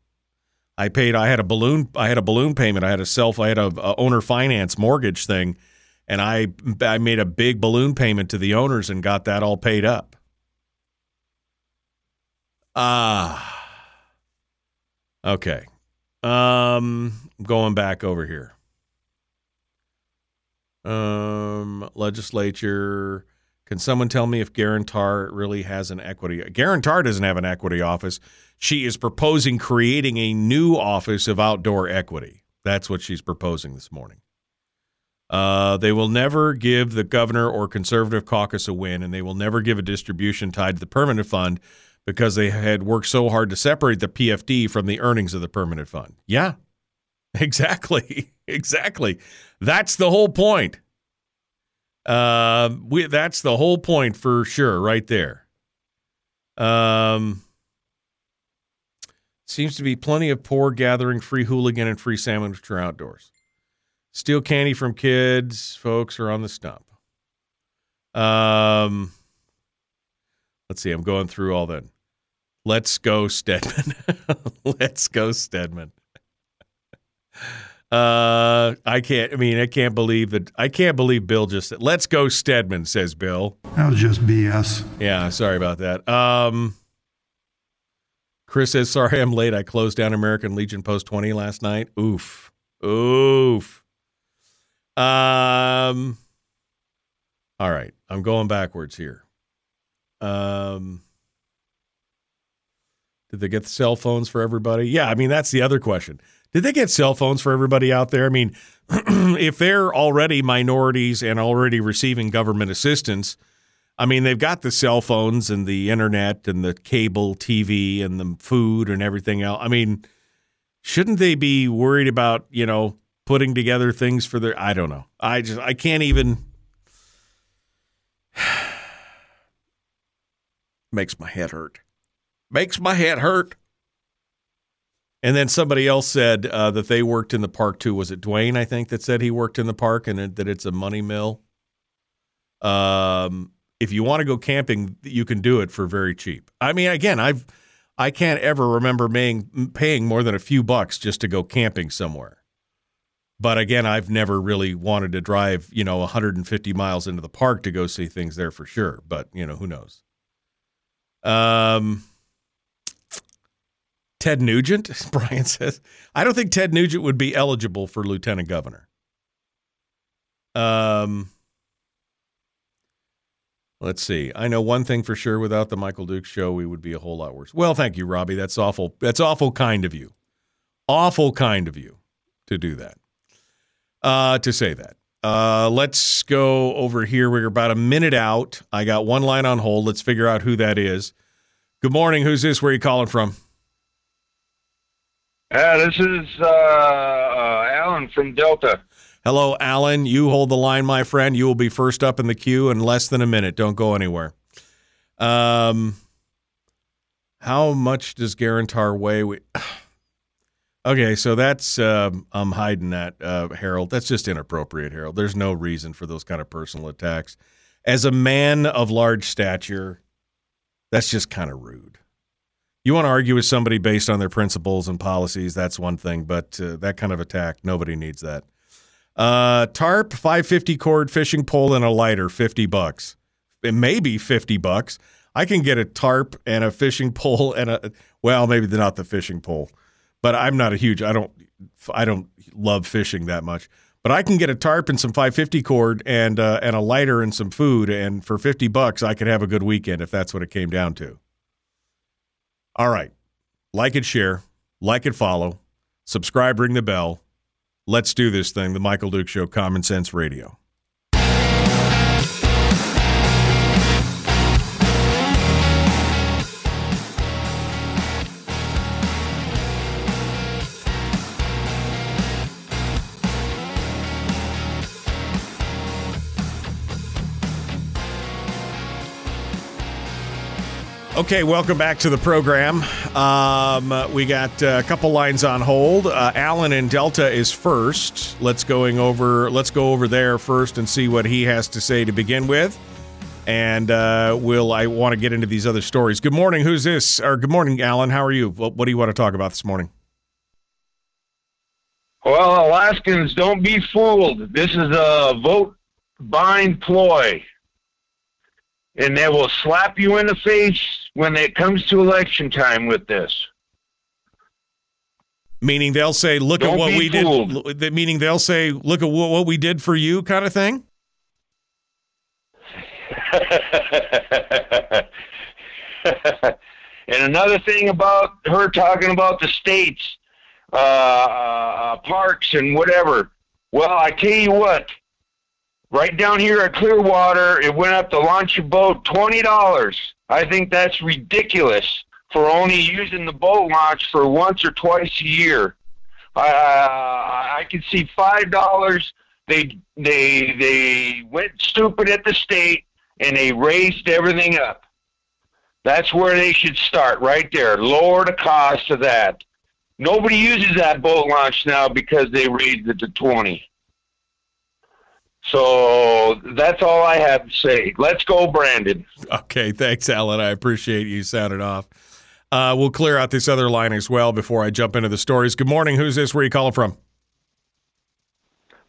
I paid. I had a balloon. I had a balloon payment. I had a self. I had a, a owner finance mortgage thing. And I I made a big balloon payment to the owners and got that all paid up. Ah. Uh, okay. Um, going back over here. Um, legislature. Can someone tell me if Garan Tarr really has an equity? Garan Tarr doesn't have an equity office. She is proposing creating a new office of outdoor equity. That's what she's proposing this morning. Uh, they will never give the governor or conservative caucus a win, and they will never give a distribution tied to the permanent fund because they had worked so hard to separate the P F D from the earnings of the permanent fund. Yeah, exactly. Exactly. That's the whole point. Uh, we, that's the whole point for sure right there. Um, seems to be plenty of poor gathering free hooligan and free salmon, which are outdoors. Steal candy from kids, folks are on the stump. Um, let's see. I'm going through all that. Let's go, Stedman. Let's go, Stedman. Uh, I can't. I mean, I can't believe that. I can't believe Bill just said, "Let's go, Stedman," says Bill. That was just B S. Yeah, sorry about that. Um, Chris says, "Sorry, I'm late. I closed down American Legion Post twenty last night." Oof. Oof. Um. All right, I'm going backwards here. Um. Did they get cell phones for everybody? Yeah, I mean that's the other question. Did they get cell phones for everybody out there? I mean, if they're already minorities and already receiving government assistance, I mean they've got the cell phones and the internet and the cable T V and the food and everything else. I mean, shouldn't they be worried about, you know, putting together things for their, I don't know. I just, I can't even, makes my head hurt, makes my head hurt. And then somebody else said uh, that they worked in the park too. Was it Dwayne, I think, that said he worked in the park and that it's a money mill? Um, if you want to go camping, you can do it for very cheap. I mean, again, I've I can't ever remember paying, paying more than a few bucks just to go camping somewhere. But again, I've never really wanted to drive, you know, one hundred fifty miles into the park to go see things there for sure. But, you know, who knows? Um, Ted Nugent, Brian says, I don't think Ted Nugent would be eligible for lieutenant governor. Um, let's see. I know one thing for sure. Without the Michael Dukes Show, we would be a whole lot worse. Well, thank you, Robbie. That's awful. That's awful kind of you. Awful kind of you to do that. Uh, to say that. Uh, let's go over here. We're about a minute out. I got one line on hold. Let's figure out who that is. Good morning. Who's this? Where are you calling from? Yeah, this is uh, uh, Alan from Delta. Hello, Alan. You hold the line, my friend. You will be first up in the queue in less than a minute. Don't go anywhere. Um, how much does Garan Tarr weigh? We- Okay, so that's, um, I'm hiding that, uh, Harold. That's just inappropriate, Harold. There's no reason for those kind of personal attacks. As a man of large stature, that's just kind of rude. You want to argue with somebody based on their principles and policies, that's one thing, but uh, that kind of attack, nobody needs that. Uh, tarp, five fifty cord fishing pole, and a lighter, fifty bucks. It may be fifty bucks. I can get a tarp and a fishing pole and a, well, maybe not the fishing pole. But I'm not a huge, I don't I don't love fishing that much. But I can get a tarp and some five fifty cord and uh, and a lighter and some food. And for fifty bucks, I could have a good weekend if that's what it came down to. All right. Like and share. Like and follow. Subscribe. Ring the bell. Let's do this thing. The Michael Dukes Show, Common Sense Radio. Okay, welcome back to the program. Um, we got a couple lines on hold. Uh, Alan in Delta is first. Let's going over. Let's go over there first and see what he has to say to begin with. And uh, will I want to get into these other stories? Good morning. Who's this? Or good morning, Alan. How are you? What, what do you want to talk about this morning? Well, Alaskans, don't be fooled. This is a vote buying ploy, and they will slap you in the face when it comes to election time with this. Meaning they'll say, look Don't at what we fooled. did. Meaning they'll say, look at what we did for you kind of thing? And another thing about her talking about the states, uh, uh, parks and whatever. Well, I tell you what. Right down here at Clearwater, it went up to launch a boat, twenty dollars. I think that's ridiculous for only using the boat launch for once or twice a year. Uh, I could see five dollars. They they they went stupid at the state, and they raised everything up. That's where they should start, right there. Lower the cost of that. Nobody uses that boat launch now because they raised it to twenty dollars. So that's all I have to say. Let's go, Brandon. Okay, thanks, Alan. I appreciate you sounding off. Uh, we'll clear out this other line as well before I jump into the stories. Good morning. Who's this? Where are you calling from?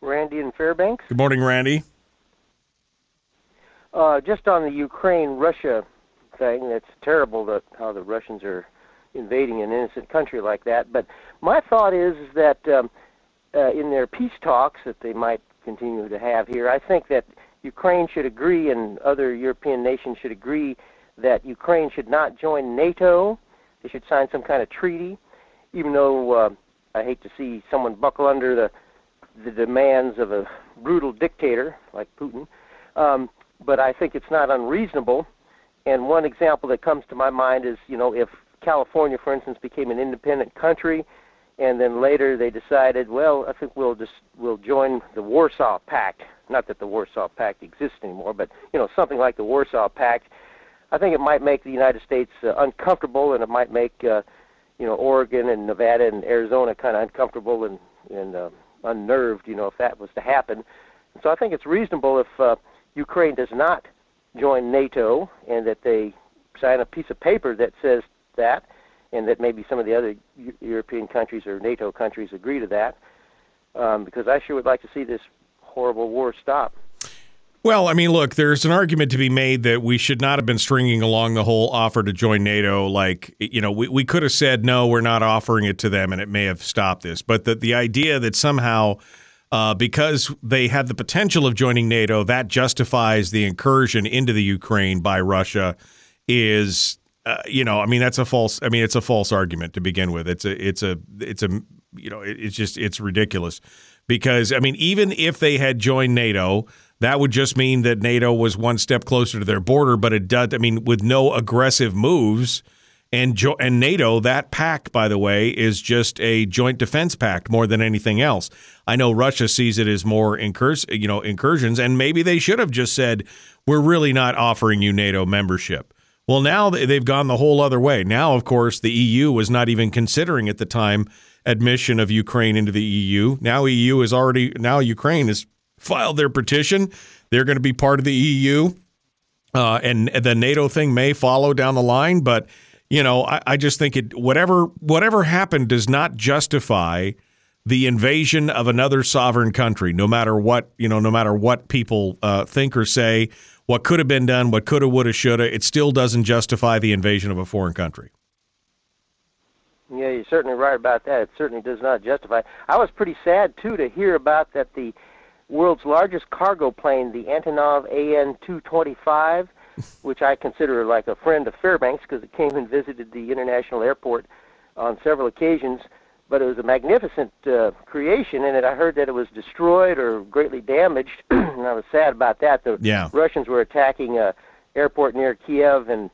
Randy in Fairbanks. Good morning, Randy. Uh, just on the Ukraine-Russia thing, it's terrible that how the Russians are invading an innocent country like that. But my thought is that um, uh, in their peace talks that they might continue to have here, I think that Ukraine should agree and other European nations should agree that Ukraine should not join NATO. They should sign some kind of treaty, even though uh, I hate to see someone buckle under the the demands of a brutal dictator like Putin, um, but I think it's not unreasonable. And one example that comes to my mind is, you know, if California, for instance, became an independent country, and then later they decided, well, I think we'll just we'll join the Warsaw Pact. Not that the Warsaw Pact exists anymore, but you know, something like the Warsaw Pact. I think it might make the United States uh, uncomfortable, and it might make uh, you know, Oregon and Nevada and Arizona kind of uncomfortable and, and uh, unnerved, you know, if that was to happen. And so I think it's reasonable if uh, Ukraine does not join NATO and that they sign a piece of paper that says that, and that maybe some of the other European countries or NATO countries agree to that, um, because I sure would like to see this horrible war stop. Well, I mean, look, there's an argument to be made that we should not have been stringing along the whole offer to join NATO. Like, you know, we, we could have said, no, we're not offering it to them, and it may have stopped this. But the, the idea that somehow, uh, because they had the potential of joining NATO, that justifies the incursion into the Ukraine by Russia is, uh, you know, I mean, that's a false, I mean, it's a false argument to begin with. It's a, it's a, it's a, you know, it's just, it's ridiculous. Because, I mean, even if they had joined NATO, that would just mean that NATO was one step closer to their border, but it does, I mean, with no aggressive moves, and jo- and NATO, that pact, by the way, is just a joint defense pact more than anything else. I know Russia sees it as more incurs- you know, incursions, and maybe they should have just said, we're really not offering you NATO membership. Well, now they've gone the whole other way. Now, of course, the E U was not even considering at the time admission of Ukraine into the E U. Now E U is already, now Ukraine is filed their petition. They're going to be part of the E U, uh, and the NATO thing may follow down the line. But, you know, I, I just think it whatever whatever happened does not justify the invasion of another sovereign country, no matter what, you know, no matter what people uh, think or say, what could have been done, what could have, would have, should have. It still doesn't justify the invasion of a foreign country. Yeah, you're certainly right about that. It certainly does not justify. I was pretty sad, too, to hear about that the world's largest cargo plane, the Antonov A N two twenty-five, which I consider like a friend of Fairbanks because it came and visited the international airport on several occasions, but it was a magnificent uh, creation, and it, I heard that it was destroyed or greatly damaged, and I was sad about that. The yeah. Russians were attacking an airport near Kiev, and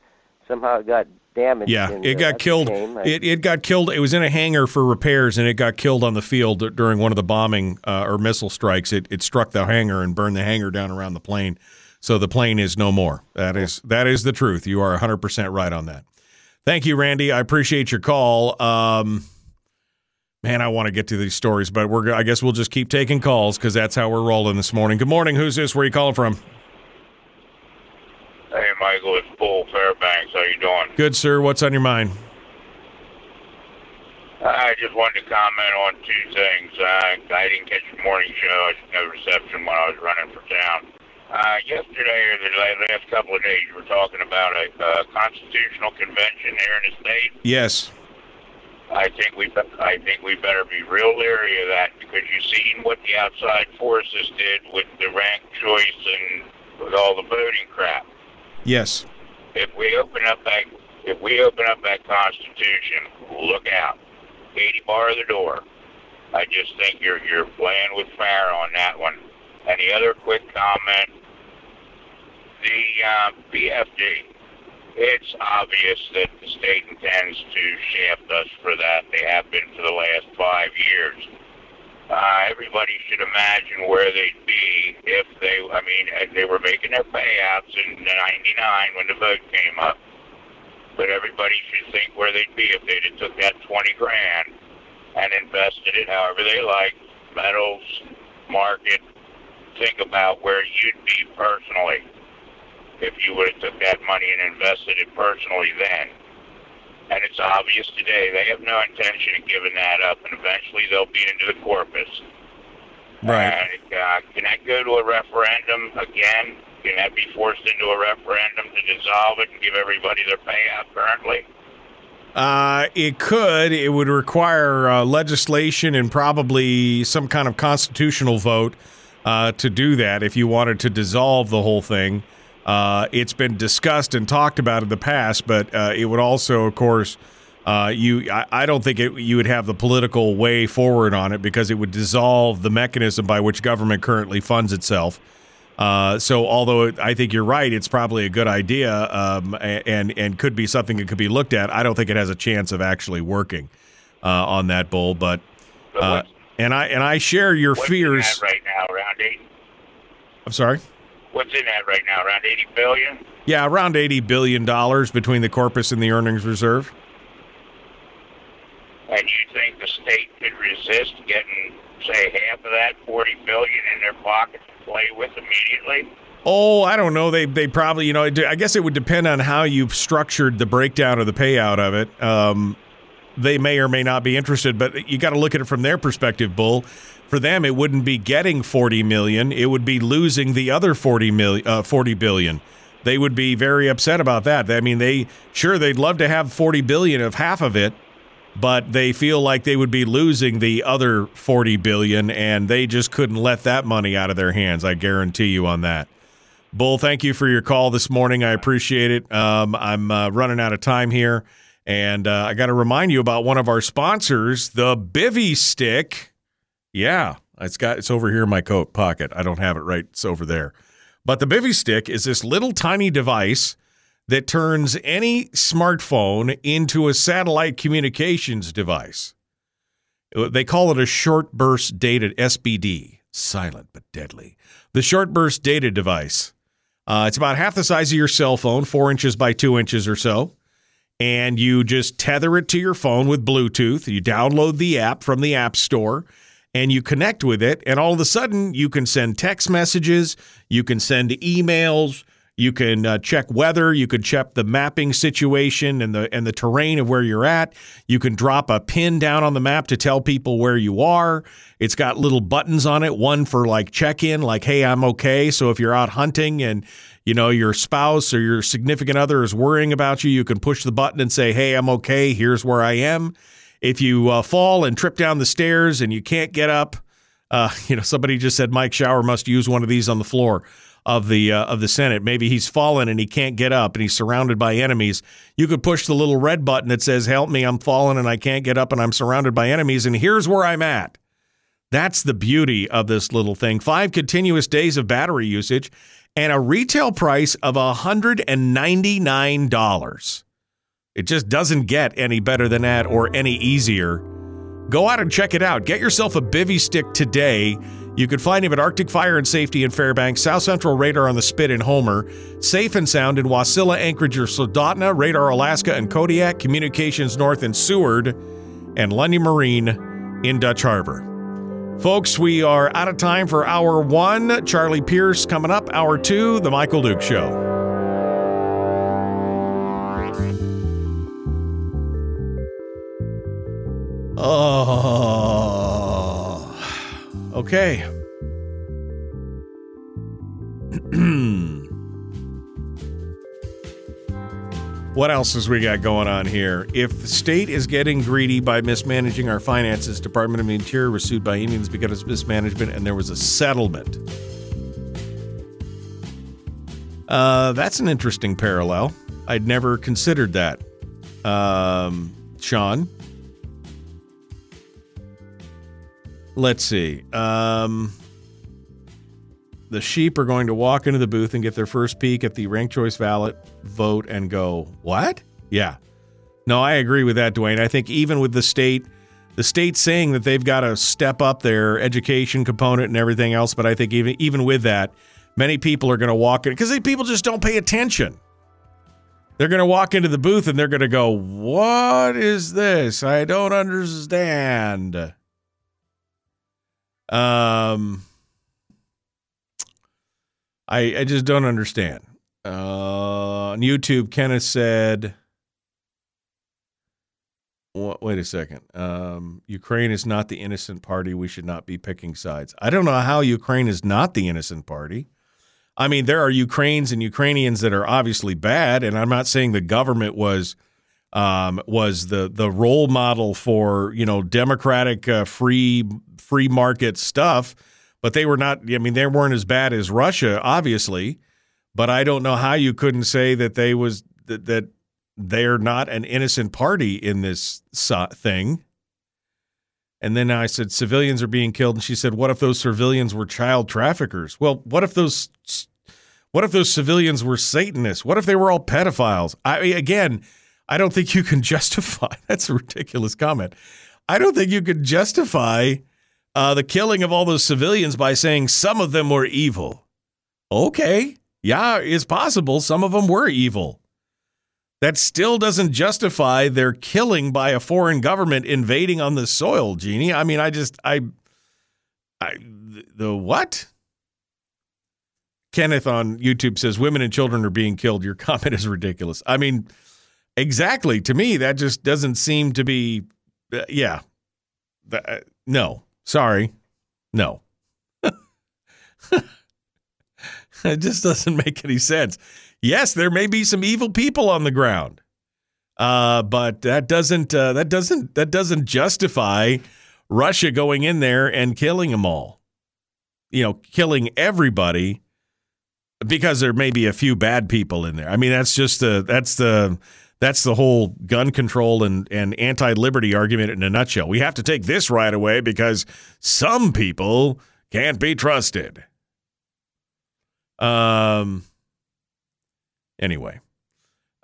somehow it got damaged. Yeah, and, it got uh, killed. It, it got killed. It was in a hangar for repairs, and it got killed on the field during one of the bombing uh, or missile strikes. It, it struck the hangar and burned the hangar down around the plane. So the plane is no more. That is that is the truth. You are one hundred percent right on that. Thank you, Randy. I appreciate your call. Um, man, I want to get to these stories, but we're I guess we'll just keep taking calls because that's how we're rolling this morning. Good morning. Who's this? Where are you calling from? Hey, Michael, it's Bull Fairbanks. How you doing? Good, sir. What's on your mind? I just wanted to comment on two things. Uh, I didn't catch the morning show. I had no reception when I was running for town. Uh, yesterday, or the last couple of days, you were talking about a uh, constitutional convention here in the state. Yes. I think we I think we better be real leery of that because you've seen what the outside forces did with the rank choice and with all the voting crap. Yes. If we open up that, if we open up that Constitution, look out. Katie, bar the door. I just think you're you're playing with fire on that one. And the other quick comment: the uh, B F D. It's obvious that the state intends to shaft us for that. They have been for the last five years. Uh, everybody should imagine where they'd be if they, I mean, they were making their payouts in ninety-nine when the vote came up. But everybody should think where they'd be if they'd have took that twenty grand and invested it however they like, metals, market. Think about where you'd be personally if you would have took that money and invested it personally then. And it's obvious today they have no intention of giving that up, and eventually they'll be into the corpus. Right. Uh, uh, can that go to a referendum again? Can that be forced into a referendum to dissolve it and give everybody their payout currently? Uh, it could. It would require uh, legislation and probably some kind of constitutional vote uh, to do that if you wanted to dissolve the whole thing. Uh, it's been discussed and talked about in the past, but uh, it would also, of course, uh, you. I, I don't think it, you would have the political way forward on it because it would dissolve the mechanism by which government currently funds itself. Uh, so, although I think you're right, it's probably a good idea um, and and could be something that could be looked at. I don't think it has a chance of actually working uh, on that bull, but uh, and I and I share your What's fears right now, around eight. I'm sorry. What's in that right now, around eighty billion dollars? Yeah, around eighty billion dollars between the corpus and the earnings reserve. And you think the state could resist getting, say, half of that forty billion dollars in their pocket to play with immediately? Oh, I don't know. They they probably, you know, I guess it would depend on how you've structured the breakdown or the payout of it. Um, they may or may not be interested, but you got to look at it from their perspective, Bull. For them, it wouldn't be getting forty million dollars. It would be losing the other forty million dollars, uh, forty billion dollars. They would be very upset about that. I mean, they sure, they'd love to have forty billion dollars of half of it, but they feel like they would be losing the other forty billion dollars, and they just couldn't let that money out of their hands. I guarantee you on that. Bull, thank you for your call this morning. I appreciate it. Um, I'm uh, running out of time here, and uh, I got to remind you about one of our sponsors, the Bivvy Stick. Yeah, it's got it's over here in my coat pocket. I don't have it right. It's over there. But the Bivvy Stick is this little tiny device that turns any smartphone into a satellite communications device. They call it a short burst data, S B D, silent but deadly. The short burst data device. Uh, it's about half the size of your cell phone, four inches by two inches or so, and you just tether it to your phone with Bluetooth. You download the app from the App Store, and you connect with it, and all of a sudden you can send text messages, you can send emails, you can uh, check weather, you can check the mapping situation and the and the terrain of where you're at. You can drop a pin down on the map to tell people where you are. It's got little buttons on it, one for like check-in, like, hey, I'm okay. So if you're out hunting and, you know, your spouse or your significant other is worrying about you, you can push the button and say, hey, I'm okay, here's where I am. If you uh, fall and trip down the stairs and you can't get up, uh, you know, somebody just said Mike Schauer must use one of these on the floor of the uh, of the Senate. Maybe he's fallen and he can't get up and he's surrounded by enemies. You could push the little red button that says, help me, I'm fallen and I can't get up and I'm surrounded by enemies and here's where I'm at. That's the beauty of this little thing. Five continuous days of battery usage and a retail price of one hundred ninety-nine dollars. It just doesn't get any better than that or any easier. Go out and check it out. Get yourself a Bivvy Stick today. You can find him at Arctic Fire and Safety in Fairbanks, South Central Radar on the Spit in Homer, Safe and Sound in Wasilla, Anchorage, or Soldotna, Radar Alaska and Kodiak, Communications North in Seward, and Lundy Marine in Dutch Harbor. Folks, we are out of time for Hour one. Charlie Pierce coming up. Hour two, The Michael Dukes Show. Oh, okay. What else has we got going on here? If the state is getting greedy by mismanaging our finances, Department of the Interior was sued by Indians because of mismanagement, and there was a settlement. Uh, that's an interesting parallel. I'd never considered that. Um, Sean? Let's see. Um, the sheep are going to walk into the booth and get their first peek at the ranked choice ballot, vote, and go, what? Yeah. No, I agree with that, Dwayne. I think even with the state, the state saying that they've got to step up their education component and everything else, but I think even even with that, many people are going to walk in because people just don't pay attention. They're going to walk into the booth and they're going to go, what is this? I don't understand. Um, I I just don't understand. Uh, on YouTube, Kenneth said, well, wait a second. Um, Ukraine is not the innocent party. We should not be picking sides. I don't know how Ukraine is not the innocent party. I mean, there are Ukrainians and Ukrainians that are obviously bad, and I'm not saying the government was Um, was the the role model for, you know, democratic uh, free free market stuff, but they were not. I mean, they weren't as bad as Russia, obviously. But I don't know how you couldn't say that they was that, that they're not an innocent party in this thing. And then I said civilians are being killed, and she said, "What if those civilians were child traffickers?" Well, what if those what if those civilians were Satanists? What if they were all pedophiles? I mean, again. I don't think you can justify – that's a ridiculous comment. I don't think you could justify uh, the killing of all those civilians by saying some of them were evil. Okay. Yeah, it's possible some of them were evil. that still doesn't justify their killing by a foreign government invading on the soil, Jeannie. I mean, I just, I, I, the what? Kenneth on YouTube says, women and children are being killed. Your comment is ridiculous. I mean, exactly. To me, that just doesn't seem to be, uh, yeah. The, uh, no, sorry. No. It just doesn't make any sense. Yes, there may be some evil people on the ground, uh, but that doesn't uh, that doesn't that doesn't justify Russia going in there and killing them all. You know, killing everybody because there may be a few bad people in there. I mean, that's just the that's the that's the whole gun control and and anti-liberty argument in a nutshell. We have to take this right away because some people can't be trusted. Um. Anyway,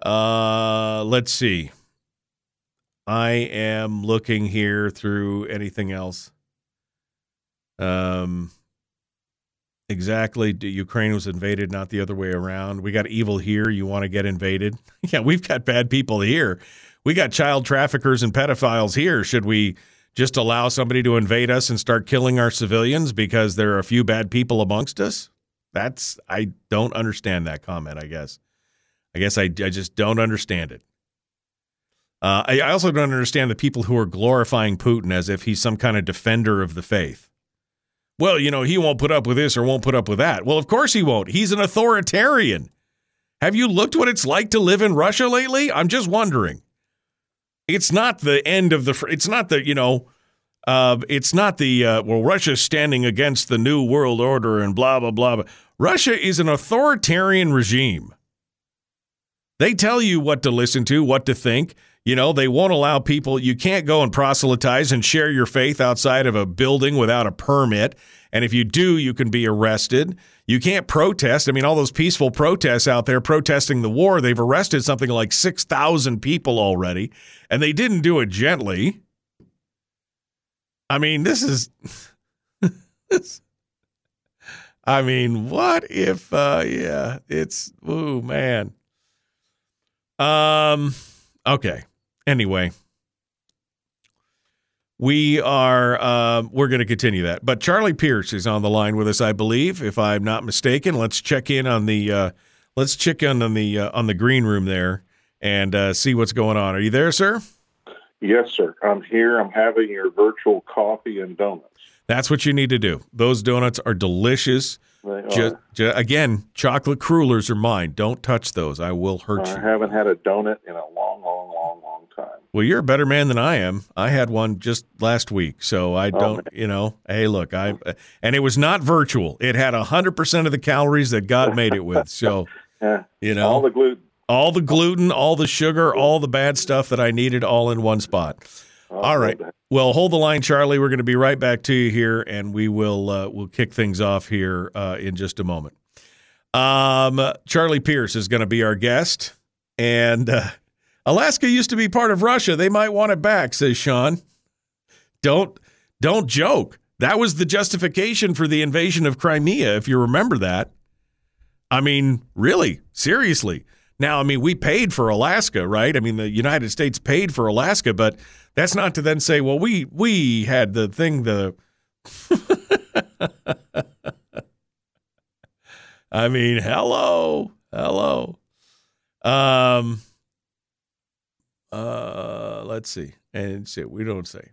uh, let's see. I am looking here through anything else. Um, exactly. Ukraine was invaded, not the other way around. We got evil here. You want to get invaded? Yeah, we've got bad people here. We got child traffickers and pedophiles here. Should we just allow somebody to invade us and start killing our civilians because there are a few bad people amongst us? That's, I don't understand that comment, I guess. I guess I, I just don't understand it. Uh, I, I also don't understand the people who are glorifying Putin as if he's some kind of defender of the faith. Well, you know, he won't put up with this or won't put up with that. Well, of course he won't. He's an authoritarian. Have you looked what it's like to live in Russia lately? I'm just wondering. It's not the end of the, it's not the, you know, Uh, it's not the, uh, well, Russia's standing against the New World Order and blah, blah, blah, blah. Russia is an authoritarian regime. They tell you what to listen to, what to think. You know, they won't allow people. You can't go and proselytize and share your faith outside of a building without a permit. And if you do, you can be arrested. You can't protest. I mean, all those peaceful protests out there protesting the war, they've arrested something like six thousand people already. And they didn't do it gently. I mean, this is, this, I mean, what if, uh, yeah, it's, ooh, man. Um, okay. Anyway, we are, uh, we're going to continue that, but Charlie Pierce is on the line with us, I believe, if I'm not mistaken. Let's check in on the, uh, let's check in on the, uh, on the green room there and, uh, see what's going on. Are you there, sir? Yes, sir. I'm here. I'm having your virtual coffee and donuts. That's what you need to do. Those donuts are delicious. They just, are. Just, again, chocolate crullers are mine. Don't touch those. I will hurt I you. I haven't had a donut in a long, long, long, long time. Well, you're a better man than I am. I had one just last week, so I don't, oh, you know, hey, look, I and it was not virtual. It had one hundred percent of the calories that God made it with, so, yeah. You know. All the gluten. All the gluten, all the sugar, all the bad stuff that I needed all in one spot. All right. Well, hold the line, Charlie. We're going to be right back to you here, and we will uh, we'll kick things off here uh, in just a moment. Um, Charlie Pierce is going to be our guest. And uh, Alaska used to be part of Russia. They might want it back, says Sean. Don't, don't joke. That was the justification for the invasion of Crimea, if you remember that. I mean, really, seriously. Now, I mean, we paid for Alaska, right? I mean, the United States paid for Alaska, but that's not to then say, well, we we had the thing, the... I mean, hello, hello. Um, uh, let's see. And see, we don't say.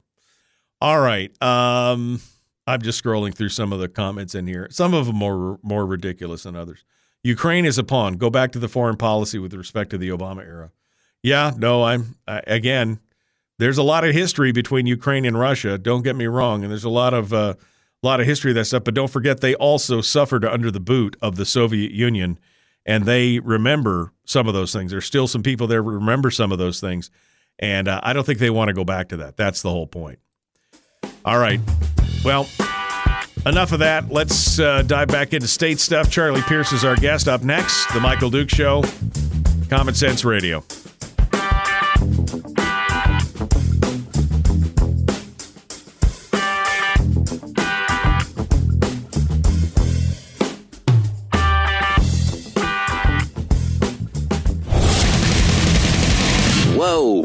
All right. Um, I'm just scrolling through some of the comments in here. Some of them are more ridiculous than others. Ukraine is a pawn. Go back to the foreign policy with respect to the Obama era. Yeah, no, I'm I, again. There's a lot of history between Ukraine and Russia. Don't get me wrong, and there's a lot of a uh, lot of history of that stuff. But don't forget, they also suffered under the boot of the Soviet Union, and they remember some of those things. There's still some people there who remember some of those things, and uh, I don't think they want to go back to that. That's the whole point. All right. Well. Enough of that. Let's uh, dive back into state stuff. Charlie Pierce is our guest. Up next, The Michael Dukes Show, Common Sense Radio. Whoa,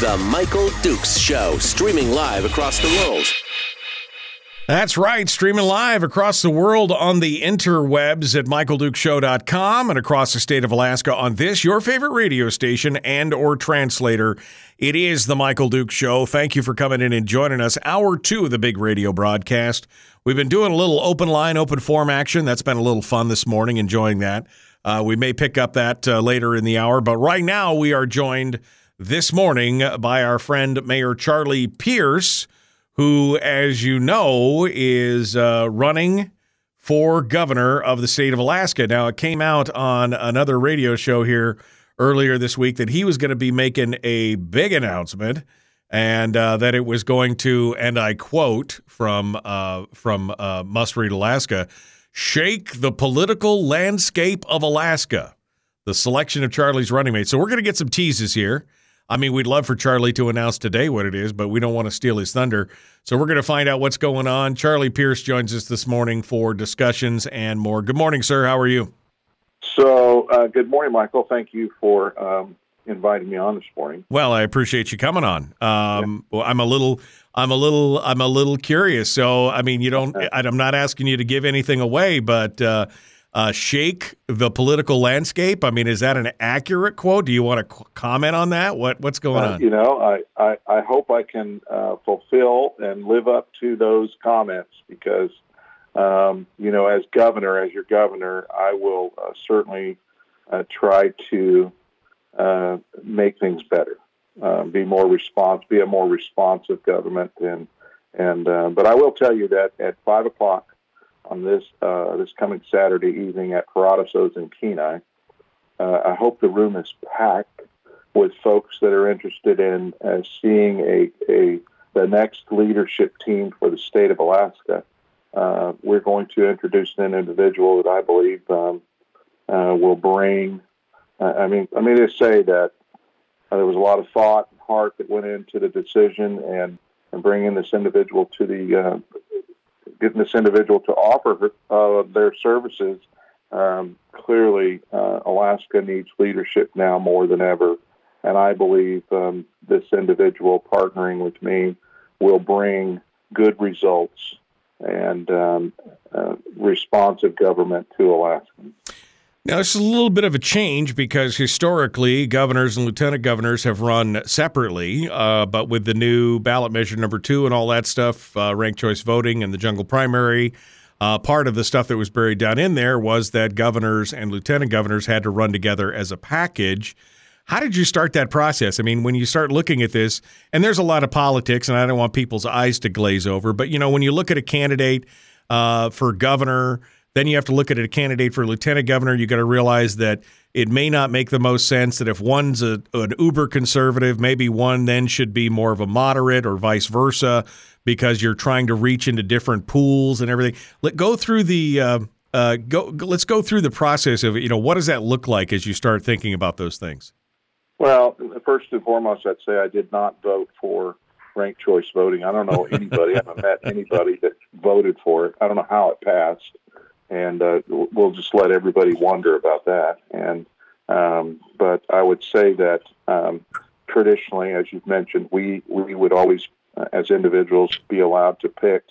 The Michael Dukes Show, streaming live across the world. That's right, streaming live across the world on the interwebs at Michael Dukes Show dot com and across the state of Alaska on this, your favorite radio station and or translator. It is The Michael Dukes Show. Thank you for coming in and joining us. Hour two of the big radio broadcast. We've been doing a little open line, open form action. That's been a little fun this morning, enjoying that. Uh, we may pick up that uh, later in the hour, but right now we are joined this morning by our friend Mayor Charlie Pierce, who, as you know, is uh, running for governor of the state of Alaska. Now, it came out on another radio show here earlier this week that he was going to be making a big announcement and uh, that it was going to, and I quote from, uh, from uh, Must Read Alaska, shake the political landscape of Alaska, the selection of Charlie's running mate. So we're going to get some teases here. I mean, we'd love for Charlie to announce today what it is, but we don't want to steal his thunder. So we're going to find out what's going on. Charlie Pierce joins us this morning for discussions and more. Good morning, sir. How are you? So uh, good morning, Michael. Thank you for um, inviting me on this morning. Well, I appreciate you coming on. Um, yeah. well, I'm a little, I'm a little, I'm a little curious. So, I mean, you don't, I'm not asking you to give anything away, but uh, Uh, shake the political landscape. I mean, is that an accurate quote? Do you want to c- comment on that? What What's going uh, on? You know, I, I, I hope I can uh, fulfill and live up to those comments because, um, you know, as governor, as your governor, I will uh, certainly uh, try to uh, make things better, uh, be more responsive, be a more responsive government. And, and uh, but I will tell you that at five o'clock, on this uh, this coming Saturday evening at Paradiso's in Kenai. Uh, I hope the room is packed with folks that are interested in uh, seeing a, a the next leadership team for the state of Alaska. Uh, we're going to introduce an individual that I believe um, uh, will bring, uh, I mean, let me just say that uh, there was a lot of thought and heart that went into the decision and, and bringing this individual to the uh getting this individual to offer uh, their services. Um, clearly, uh, Alaska needs leadership now more than ever. And I believe um, this individual partnering with me will bring good results and um, uh, responsive government to Alaskans. Now, this is a little bit of a change because historically, governors and lieutenant governors have run separately, uh, but with the new ballot measure number two and all that stuff, uh, ranked choice voting and the jungle primary, uh, part of the stuff that was buried down in there was that governors and lieutenant governors had to run together as a package. How did you start that process? I mean, when you start looking at this, and there's a lot of politics, and I don't want people's eyes to glaze over, but, you know, when you look at a candidate uh, for governor, then you have to look at a candidate for lieutenant governor. You got to realize that it may not make the most sense that if one's a, an uber conservative, maybe one then should be more of a moderate or vice versa because you're trying to reach into different pools and everything. Let go through the uh, uh, go. Let's go through the process of, you know, what does that look like as you start thinking about those things? Well, first and foremost, I'd say I did not vote for ranked choice voting. I don't know anybody. I haven't met anybody that voted for it. I don't know how it passed. And uh, we'll just let everybody wonder about that. And um, but I would say that um, traditionally, as you've mentioned, we, we would always, uh, as individuals, be allowed to pick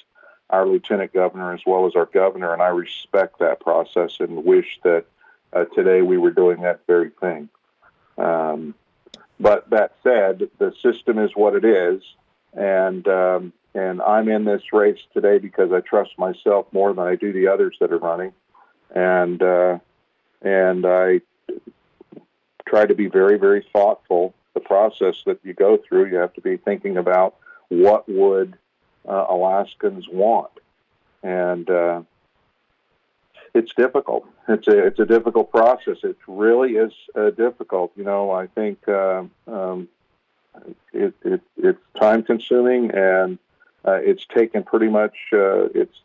our lieutenant governor as well as our governor. And I respect that process and wish that uh, today we were doing that very thing. Um, but that said, the system is what it is. And um, and I'm in this race today because I trust myself more than I do the others that are running, and uh, and I try to be very, very thoughtful. The process that you go through, you have to be thinking about what would uh, Alaskans want, and uh, it's difficult. It's a it's a difficult process. It really is uh, difficult. You know, I think uh, um, it, it it's time consuming, and uh, it's taken pretty much. Uh, it's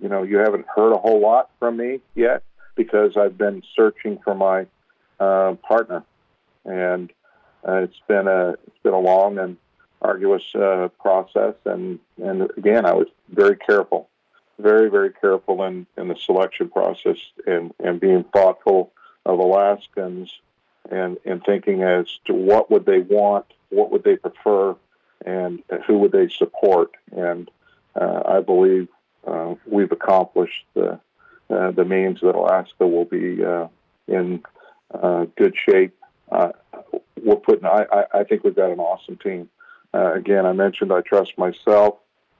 you know, you haven't heard a whole lot from me yet because I've been searching for my uh, partner, and uh, it's been a it's been a long and arduous uh, process. And and again, I was very careful. very, very careful in, in the selection process and, and being thoughtful of Alaskans and, and thinking as to what would they want, what would they prefer, and who would they support. And uh, I believe uh, we've accomplished the, uh, the means that Alaska will be uh, in uh, good shape. Uh, we're putting, I, I think we've got an awesome team. Uh, again, I mentioned I trust myself.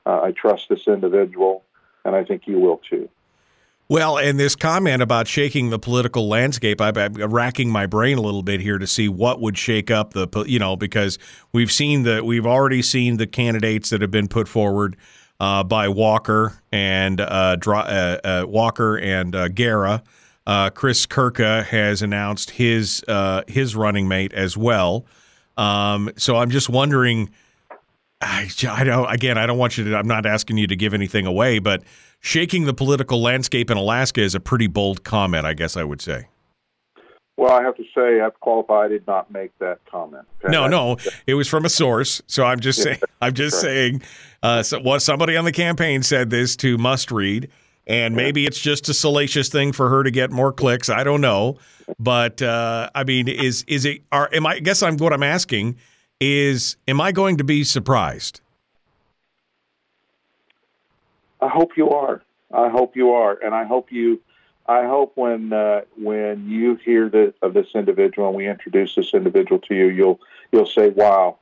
Uh, I trust this individual. And I think you will, too. Well, and this comment about shaking the political landscape, I'm, I'm racking my brain a little bit here to see what would shake up the, you know, because we've seen the, we've already seen the candidates that have been put forward uh, by Walker and uh, Dra- uh, uh, Walker and uh, Guerra. Uh, Chris Kirka has announced his uh, his running mate as well. Um, so I'm just wondering. I, I don't, again, I don't want you to, I'm not asking you to give anything away, but shaking the political landscape in Alaska is a pretty bold comment, I guess I would say. Well, I have to say, I've qualified, I did not make that comment. Okay? No, no, it was from a source. So I'm just yeah, saying, I'm just correct. saying, uh, so, well, somebody on the campaign said this to Must Read, and maybe it's just a salacious thing for her to get more clicks. I don't know. But, uh, I mean, is, is it, are, am I, I guess I'm what I'm asking is, am I going to be surprised? I hope you are. I hope you are. And I hope you, I hope when uh, when you hear the, of this individual and we introduce this individual to you, you'll you'll say, wow,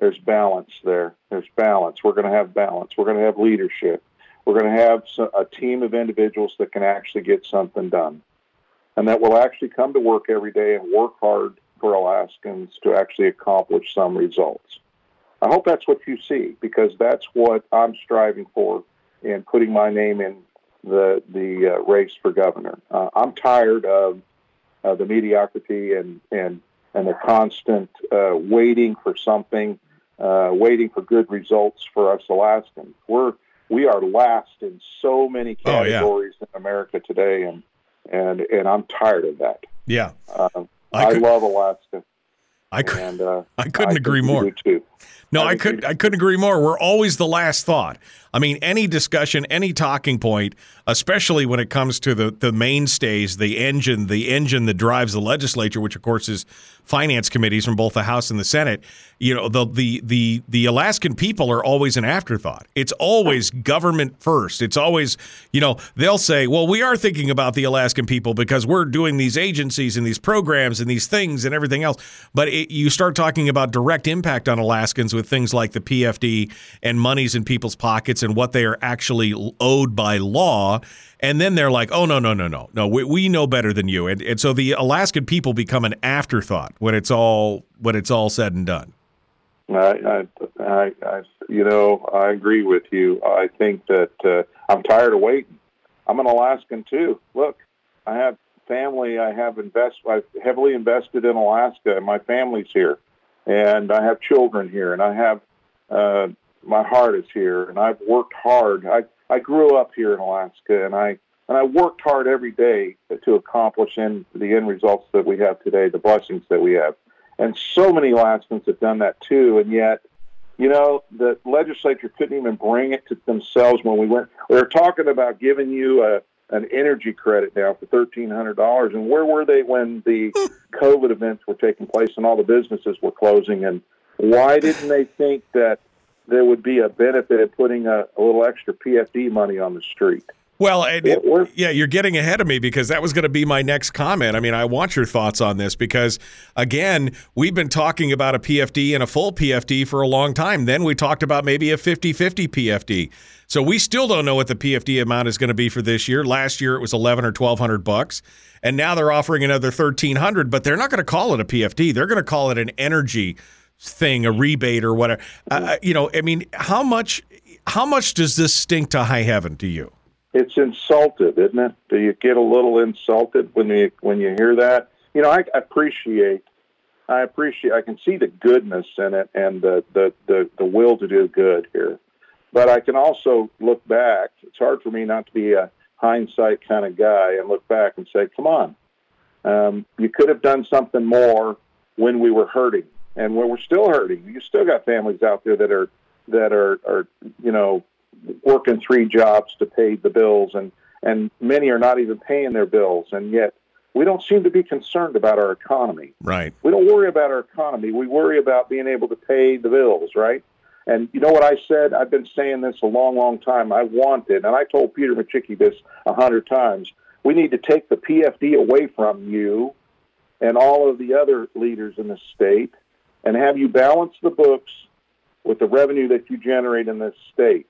there's balance there. There's balance. We're going to have balance. We're going to have leadership. We're going to have a team of individuals that can actually get something done and that will actually come to work every day and work hard for Alaskans to actually accomplish some results. I hope that's what you see, because that's what I'm striving for in putting my name in the the uh, race for governor. Uh, I'm tired of uh, the mediocrity and, and, and the constant uh, waiting for something, uh, waiting for good results for us Alaskans. We're, we are last in so many categories oh, yeah. in America today, and, and, and I'm tired of that. Yeah. Um, I, could, I love Alaska. I could, and, uh, I couldn't I agree more. Too. No, I, I could. I couldn't agree more. We're always the last thought. I mean, any discussion, any talking point, especially when it comes to the, the mainstays, the engine, the engine that drives the legislature, which of course is finance committees from both the House and the Senate. You know, the the the, the Alaskan people are always an afterthought. It's always government first. It's always, you know, they'll say, well, we are thinking about the Alaskan people because we're doing these agencies and these programs and these things and everything else. But it, you start talking about direct impact on Alaskans with things like the P F D and monies in people's pockets and what they are actually owed by law. And then they're like, oh, no, no, no, no, no, we, we know better than you. And, and so the Alaskan people become an afterthought when it's all when it's all said and done. I, I, I, I you know, I agree with you. I think that uh, I'm tired of waiting. I'm an Alaskan, too. Look, I have family. I have invest. I've heavily invested in Alaska, and my family's here. And I have children here, and I have uh, my heart is here, and I've worked hard. I, I grew up here in Alaska, and I and I worked hard every day to accomplish in the end results that we have today, the blessings that we have. And so many Alaskans have done that too, and yet, you know, the legislature couldn't even bring it to themselves when we went. We were talking about giving you a, an energy credit now for thirteen hundred dollars, and where were they when the COVID events were taking place and all the businesses were closing? And why didn't they think that there would be a benefit of putting a, a little extra P F D money on the street? Well, and it, yeah, you're getting ahead of me because that was going to be my next comment. I mean, I want your thoughts on this because, again, we've been talking about a P F D and a full P F D for a long time. Then we talked about maybe a fifty-fifty P F D. So we still don't know what the P F D amount is going to be for this year. Last year it was eleven or twelve hundred bucks, and now they're offering another thirteen hundred, but they're not going to call it a P F D. They're going to call it an energy thing, a rebate or whatever. Uh, you know, I mean, how much how much does this stink to high heaven to you? It's insulted, isn't it? Do you get a little insulted when you when you hear that? You know, I appreciate, I appreciate, I can see the goodness in it and the the, the, the will to do good here, but I can also look back. It's hard for me not to be a hindsight kind of guy and look back and say, "Come on, um, you could have done something more when we were hurting, and when we're still hurting. You still got families out there that are that are, are you know." working three jobs to pay the bills, and, and many are not even paying their bills, and yet we don't seem to be concerned about our economy. Right. We don't worry about our economy. We worry about being able to pay the bills, right? And you know what I said? I've been saying this a long, long time. I wanted, and I told Peter Machicki this a hundred times, we need to take the P F D away from you and all of the other leaders in the state and have you balance the books with the revenue that you generate in this state.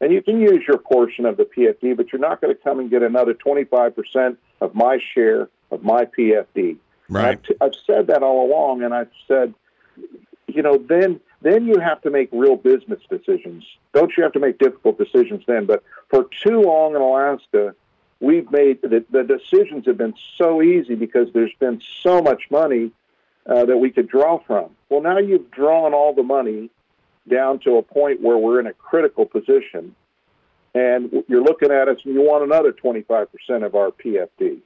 And you can use your portion of the P F D, but you're not going to come and get another twenty-five percent of my share of my P F D. Right. I've, t- I've said that all along, and I've said, you know, then then you have to make real business decisions. Don't you have to make difficult decisions then? But for too long in Alaska, we've made the, the decisions have been so easy because there's been so much money uh, that we could draw from. Well, now you've drawn all the money down to a point where we're in a critical position, and you're looking at us and you want another twenty-five percent of our P F D.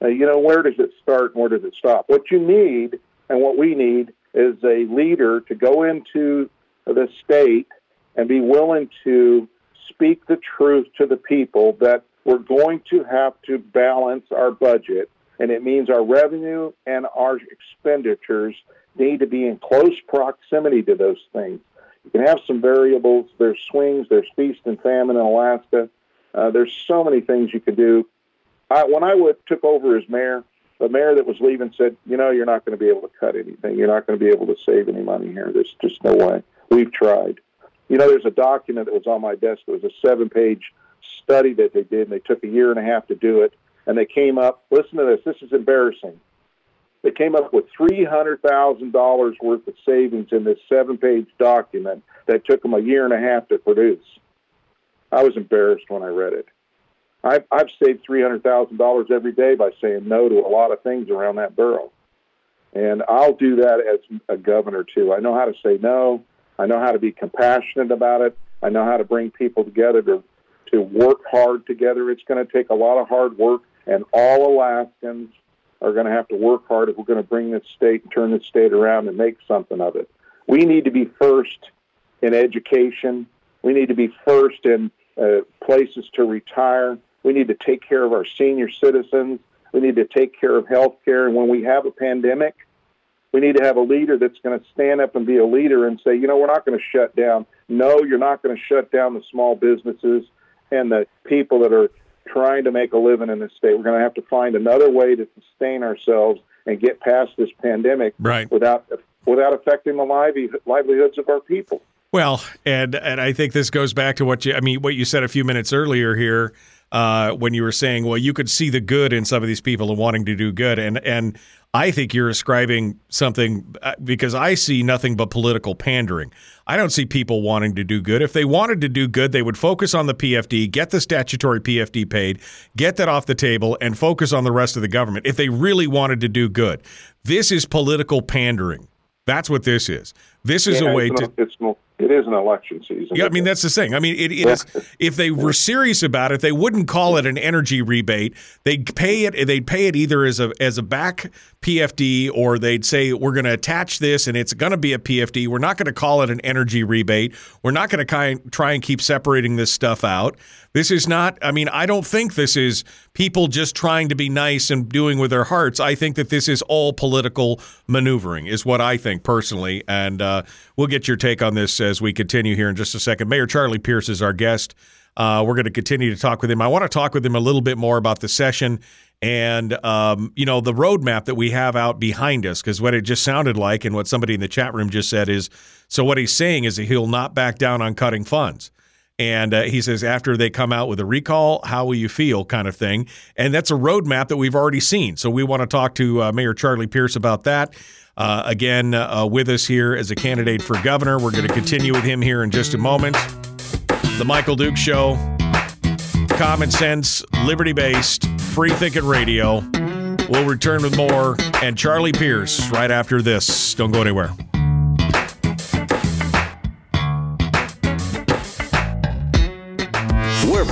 Now, you know, where does it start and where does it stop? What you need and what we need is a leader to go into the state and be willing to speak the truth to the people that we're going to have to balance our budget, and it means our revenue and our expenditures need to be in close proximity to those things. You can have some variables. There's swings. There's feast and famine in Alaska. Uh, there's so many things you can do. I, when I would, took over as mayor, the mayor that was leaving said, you know, you're not going to be able to cut anything. You're not going to be able to save any money here. There's just no way. We've tried. You know, there's a document that was on my desk. It was a seven-page study that they did, and they took a year and a half to do it, and they came up, listen to this, this is embarrassing. They came up with three hundred thousand dollars worth of savings in this seven-page document that took them a year and a half to produce. I was embarrassed when I read it. I've, I've saved three hundred thousand dollars every day by saying no to a lot of things around that borough. And I'll do that as a governor, too. I know how to say no. I know how to be compassionate about it. I know how to bring people together to, to work hard together. It's going to take a lot of hard work, and all Alaskans are going to have to work hard if we're going to bring this state and turn this state around and make something of it. We need to be first in education. We need to be first in uh, places to retire. We need to take care of our senior citizens. We need to take care of health care. And when we have a pandemic, we need to have a leader that's going to stand up and be a leader and say, you know, we're not going to shut down. No, you're not going to shut down the small businesses and the people that are trying to make a living in this state. We're going to have to find another way to sustain ourselves and get past this pandemic right. without without affecting the livelihoods of our people. Well, and and I think this goes back to what you I mean what you said a few minutes earlier here uh, when you were saying, well, you could see the good in some of these people and wanting to do good, and and I think you're ascribing something uh, because I see nothing but political pandering. I don't see people wanting to do good. If they wanted to do good, they would focus on the P F D, get the statutory P F D paid, get that off the table, and focus on the rest of the government if they really wanted to do good. This is political pandering. That's what this is. This is yeah, a way it's to... It's no, it is an election season. Yeah, I mean, that's the thing. I mean, it, it is. If they were serious about it, they wouldn't call it an energy rebate. They'd pay it, they'd pay it either as a as a back P F D, or they'd say, we're going to attach this, and it's going to be a P F D. We're not going to call it an energy rebate. We're not going to try and keep separating this stuff out. This is not, I mean, I don't think this is people just trying to be nice and doing with their hearts. I think that this is all political maneuvering is what I think personally, and uh, we'll get your take on this as we continue here in just a second. Mayor Charlie Pierce is our guest. Uh, we're going to continue to talk with him. I want to talk with him a little bit more about the session and, um, you know, the roadmap that we have out behind us, because what it just sounded like and what somebody in the chat room just said is, so what he's saying is that he'll not back down on cutting funds. And uh, he says, after they come out with a recall, how will you feel kind of thing? And that's a roadmap that we've already seen. So we want to talk to uh, Mayor Charlie Pierce about that. Uh, again, uh, with us here as a candidate for governor. We're going to continue with him here in just a moment. The Michael Dukes Show, common sense, liberty-based, free thinking radio. We'll return with more and Charlie Pierce right after this. Don't go anywhere. We're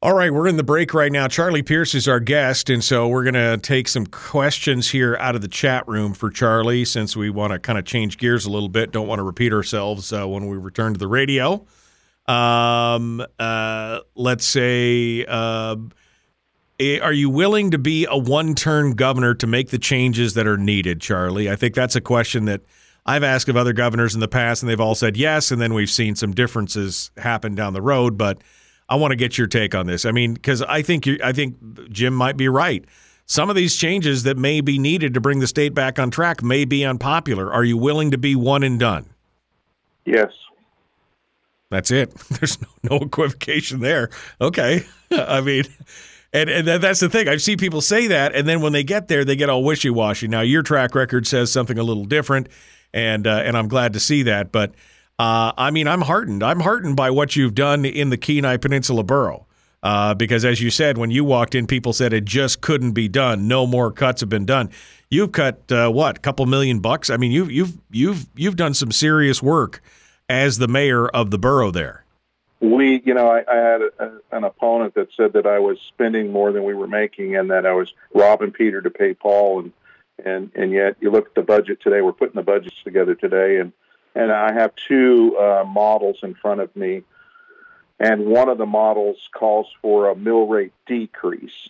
All right, we're in the break right now. Charlie Pierce is our guest, and so we're going to take some questions here out of the chat room for Charlie, since we want to kind of change gears a little bit, don't want to repeat ourselves uh, when we return to the radio. Um, uh, let's say, uh, are you willing to be a one-term governor to make the changes that are needed, Charlie? I think that's a question that I've asked of other governors in the past, and they've all said yes, and then we've seen some differences happen down the road, but I want to get your take on this. I mean, because I think you, I think Jim might be right. Some of these changes that may be needed to bring the state back on track may be unpopular. Are you willing to be one and done? Yes. That's it. There's no, no equivocation there. Okay. I mean, and, and that's the thing. I've seen people say that, and then when they get there, they get all wishy-washy. Now, your track record says something a little different, and uh, and I'm glad to see that, but Uh, I mean, I'm heartened. I'm heartened by what you've done in the Kenai Peninsula borough, uh, because as you said, when you walked in, people said it just couldn't be done. No more cuts have been done. You've cut uh, what, a couple million bucks? I mean, you've you've you've you've done some serious work as the mayor of the borough there. We, you know, I, I had a, a, an opponent that said that I was spending more than we were making, and that I was robbing Peter to pay Paul, and and and yet you look at the budget today. We're putting the budgets together today, and. And I have two uh, models in front of me, and one of the models calls for a mill rate decrease.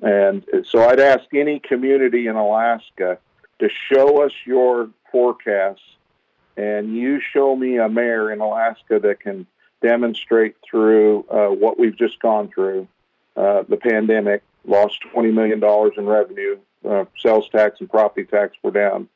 And so I'd ask any community in Alaska to show us your forecasts, and you show me a mayor in Alaska that can demonstrate through uh, what we've just gone through, uh, the pandemic, lost twenty million dollars in revenue, uh, sales tax and property tax were down.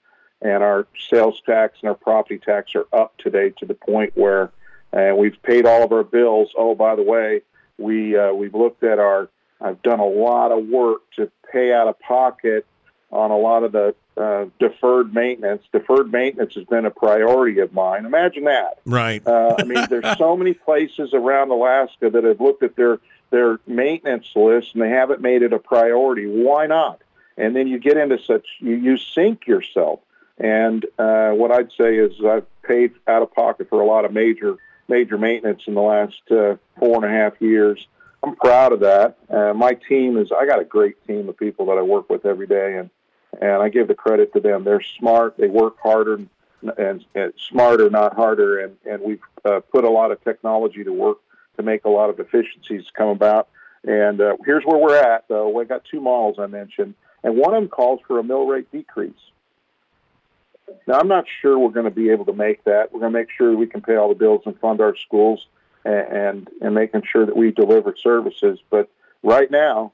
And our sales tax and our property tax are up today to the point where uh, we've paid all of our bills. Oh, by the way, we, uh, we've looked at our, I've done a lot of work to pay out of pocket on a lot of the uh, deferred maintenance. Deferred maintenance has been a priority of mine. Imagine that. Right. uh, I mean, there's so many places around Alaska that have looked at their, their maintenance list and they haven't made it a priority. Why not? And then you get into such, you, you sink yourself. And uh, what I'd say is I've paid out of pocket for a lot of major, major maintenance in the last uh, four and a half years. I'm proud of that. Uh, my team is, I got a great team of people that I work with every day, and, and I give the credit to them. They're smart. They work harder and, and, and smarter, not harder. And, and we've uh, put a lot of technology to work to make a lot of efficiencies come about. And uh, here's where we're at, though. We've got two models I mentioned, and one of them calls for a mill rate decrease. Now, I'm not sure we're going to be able to make that. We're going to make sure we can pay all the bills and fund our schools and and, and making sure that we deliver services. But right now,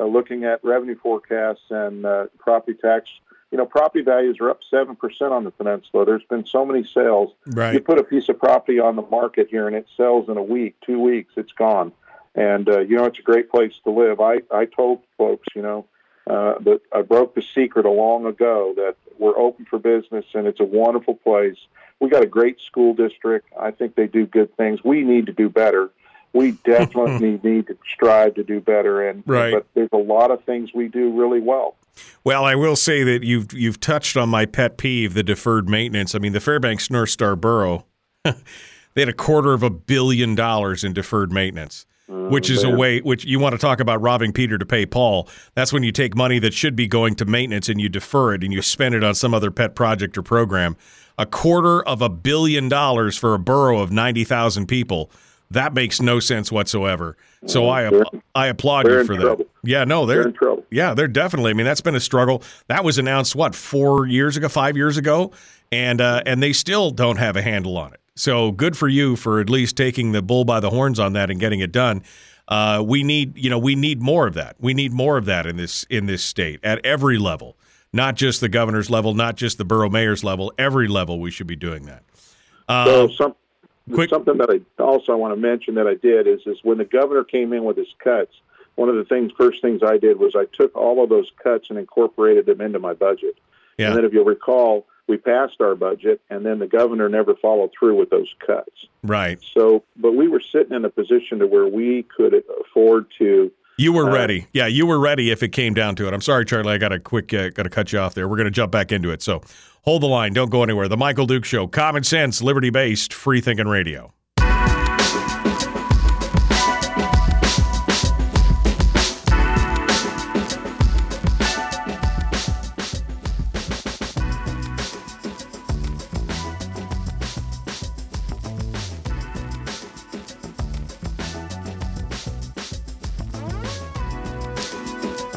uh, looking at revenue forecasts and uh, property tax, you know, property values are up seven percent on the peninsula. There's been so many sales. Right. You put a piece of property on the market here, and it sells in a week, two weeks, it's gone. And, uh, you know, it's a great place to live. I, I told folks, you know, Uh, but I broke the secret a long ago that we're open for business, and it's a wonderful place. We got a great school district. I think they do good things. We need to do better. We definitely need to strive to do better. And right. But there's a lot of things we do really well. Well, I will say that you've you've touched on my pet peeve, the deferred maintenance. I mean, the Fairbanks North Star Borough, they had a quarter of a billion dollars in deferred maintenance. Mm, which is man. a way, which you want to talk about robbing Peter to pay Paul. That's when you take money that should be going to maintenance and you defer it and you spend it on some other pet project or program. A quarter of a billion dollars for a borough of ninety thousand people. That makes no sense whatsoever. So mm, I sure. I applaud they're you for that. Trouble. Yeah, no, they're, they're in trouble. Yeah, they're definitely. I mean, that's been a struggle. That was announced, what, four years ago, five years ago? And uh, and they still don't have a handle on it. So good for you for at least taking the bull by the horns on that and getting it done. Uh, we need, you know, we need more of that. We need more of that in this in this state at every level, not just the governor's level, not just the borough mayor's level. Every level, we should be doing that. Uh, so some, quick, something that I also want to mention that I did is is when the governor came in with his cuts, one of the things, first things I did was I took all of those cuts and incorporated them into my budget. Yeah. And then if you'll recall, we passed our budget, and then the governor never followed through with those cuts. Right. So, but we were sitting in a position to where we could afford to. You were uh, ready. Yeah, you were ready if it came down to it. I'm sorry, Charlie. I got a quick, uh, got to cut you off there. We're going to jump back into it. So, hold the line. Don't go anywhere. The Michael Dukes Show. Common sense, liberty-based, free-thinking radio.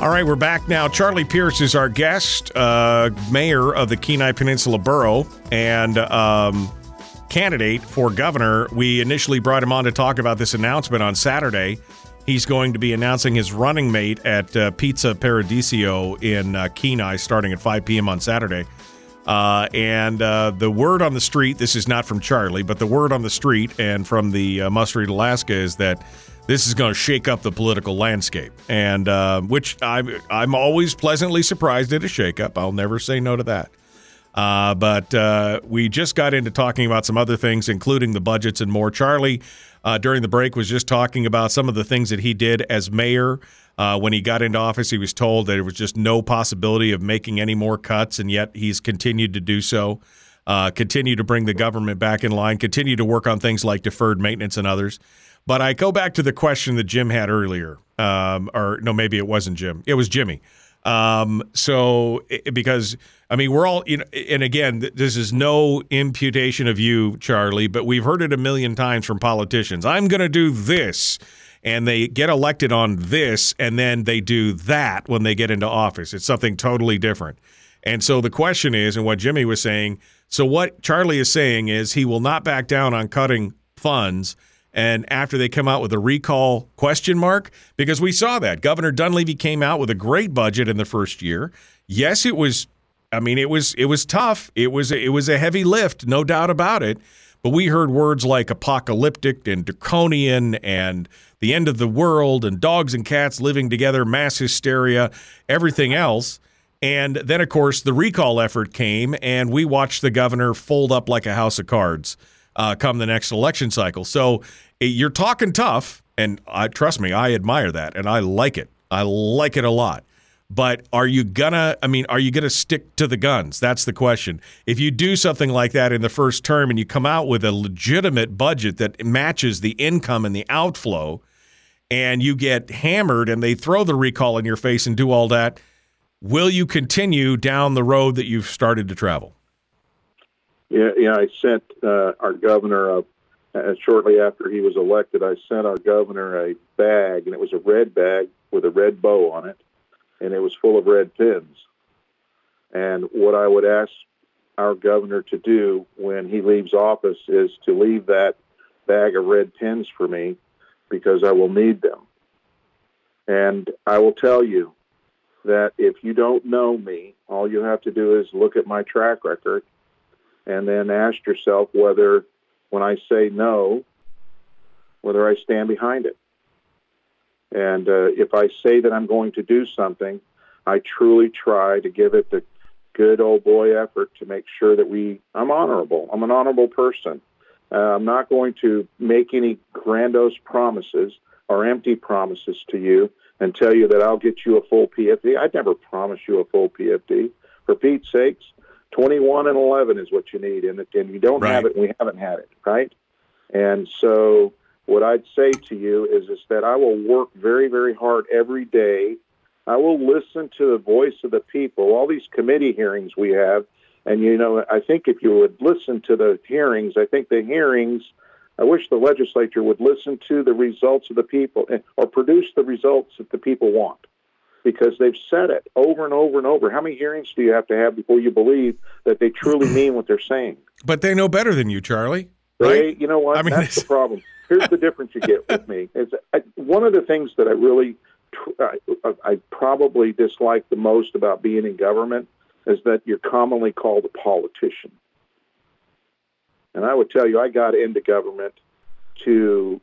All right, we're back now. Charlie Pierce is our guest, uh, mayor of the Kenai Peninsula Borough and um, candidate for governor. We initially brought him on to talk about this announcement on Saturday. He's going to be announcing his running mate at uh, Pizza Paradiso in uh, Kenai starting at five p.m. on Saturday. Uh, and uh, the word on the street, this is not from Charlie, but the word on the street and from the uh, Must Read Alaska is that this is going to shake up the political landscape, and uh, which I'm, I'm always pleasantly surprised at a shakeup. I'll never say no to that. Uh, but uh, we just got into talking about some other things, including the budgets and more. Charlie, uh, during the break, was just talking about some of the things that he did as mayor. Uh, when he got into office, he was told that there was just no possibility of making any more cuts, and yet he's continued to do so, uh, continue to bring the government back in line, continue to work on things like deferred maintenance and others. But I go back to the question that Jim had earlier, um, or no, maybe it wasn't Jim. It was Jimmy. Um, so it, because, I mean, we're all, you know, and again, this is no imputation of you, Charlie, but we've heard it a million times from politicians. I'm going to do this, and they get elected on this, and then they do that when they get into office. It's something totally different. And so the question is, and what Jimmy was saying, so what Charlie is saying is he will not back down on cutting funds. And after they come out with a recall question mark, because we saw that Governor Dunleavy came out with a great budget in the first year. Yes, it was. I mean, it was it was tough. It was it was a heavy lift, no doubt about it. But we heard words like apocalyptic and draconian and the end of the world and dogs and cats living together, mass hysteria, everything else. And then, of course, the recall effort came and we watched the governor fold up like a house of cards. Uh, come the next election cycle. So you're talking tough, and I, trust me, I admire that, and I like it. I like it a lot. But are you gonna, I mean, are you gonna stick to the guns? That's the question. If you do something like that in the first term and you come out with a legitimate budget that matches the income and the outflow, and you get hammered and they throw the recall in your face and do all that, will you continue down the road that you've started to travel? Yeah, yeah. I sent uh, our governor, uh, uh, shortly after he was elected, I sent our governor a bag, and it was a red bag with a red bow on it, and it was full of red pins. And what I would ask our governor to do when he leaves office is to leave that bag of red pins for me, because I will need them. And I will tell you that if you don't know me, all you have to do is look at my track record, and then ask yourself whether, when I say no, whether I stand behind it. And uh, if I say that I'm going to do something, I truly try to give it the good old boy effort to make sure that we, I'm honorable. I'm an honorable person. Uh, I'm not going to make any grandiose promises or empty promises to you and tell you that I'll get you a full P F D. I'd never promise you a full P F D. For Pete's sakes, twenty-one and eleven is what you need, and, and you don't right. have it, and we haven't had it, right? And so what I'd say to you is, is that I will work very, very hard every day. I will listen to the voice of the people, all these committee hearings we have. And, you know, I think if you would listen to the hearings, I think the hearings, I wish the legislature would listen to the results of the people or produce the results that the people want, because they've said it over and over and over. How many hearings do you have to have before you believe that they truly mean what they're saying? But they know better than you, Charlie. They, right? You know what? I mean, that's the problem. Here's the difference you get with me. Is I, one of the things that I really, I, I probably dislike the most about being in government is that you're commonly called a politician. And I would tell you, I got into government to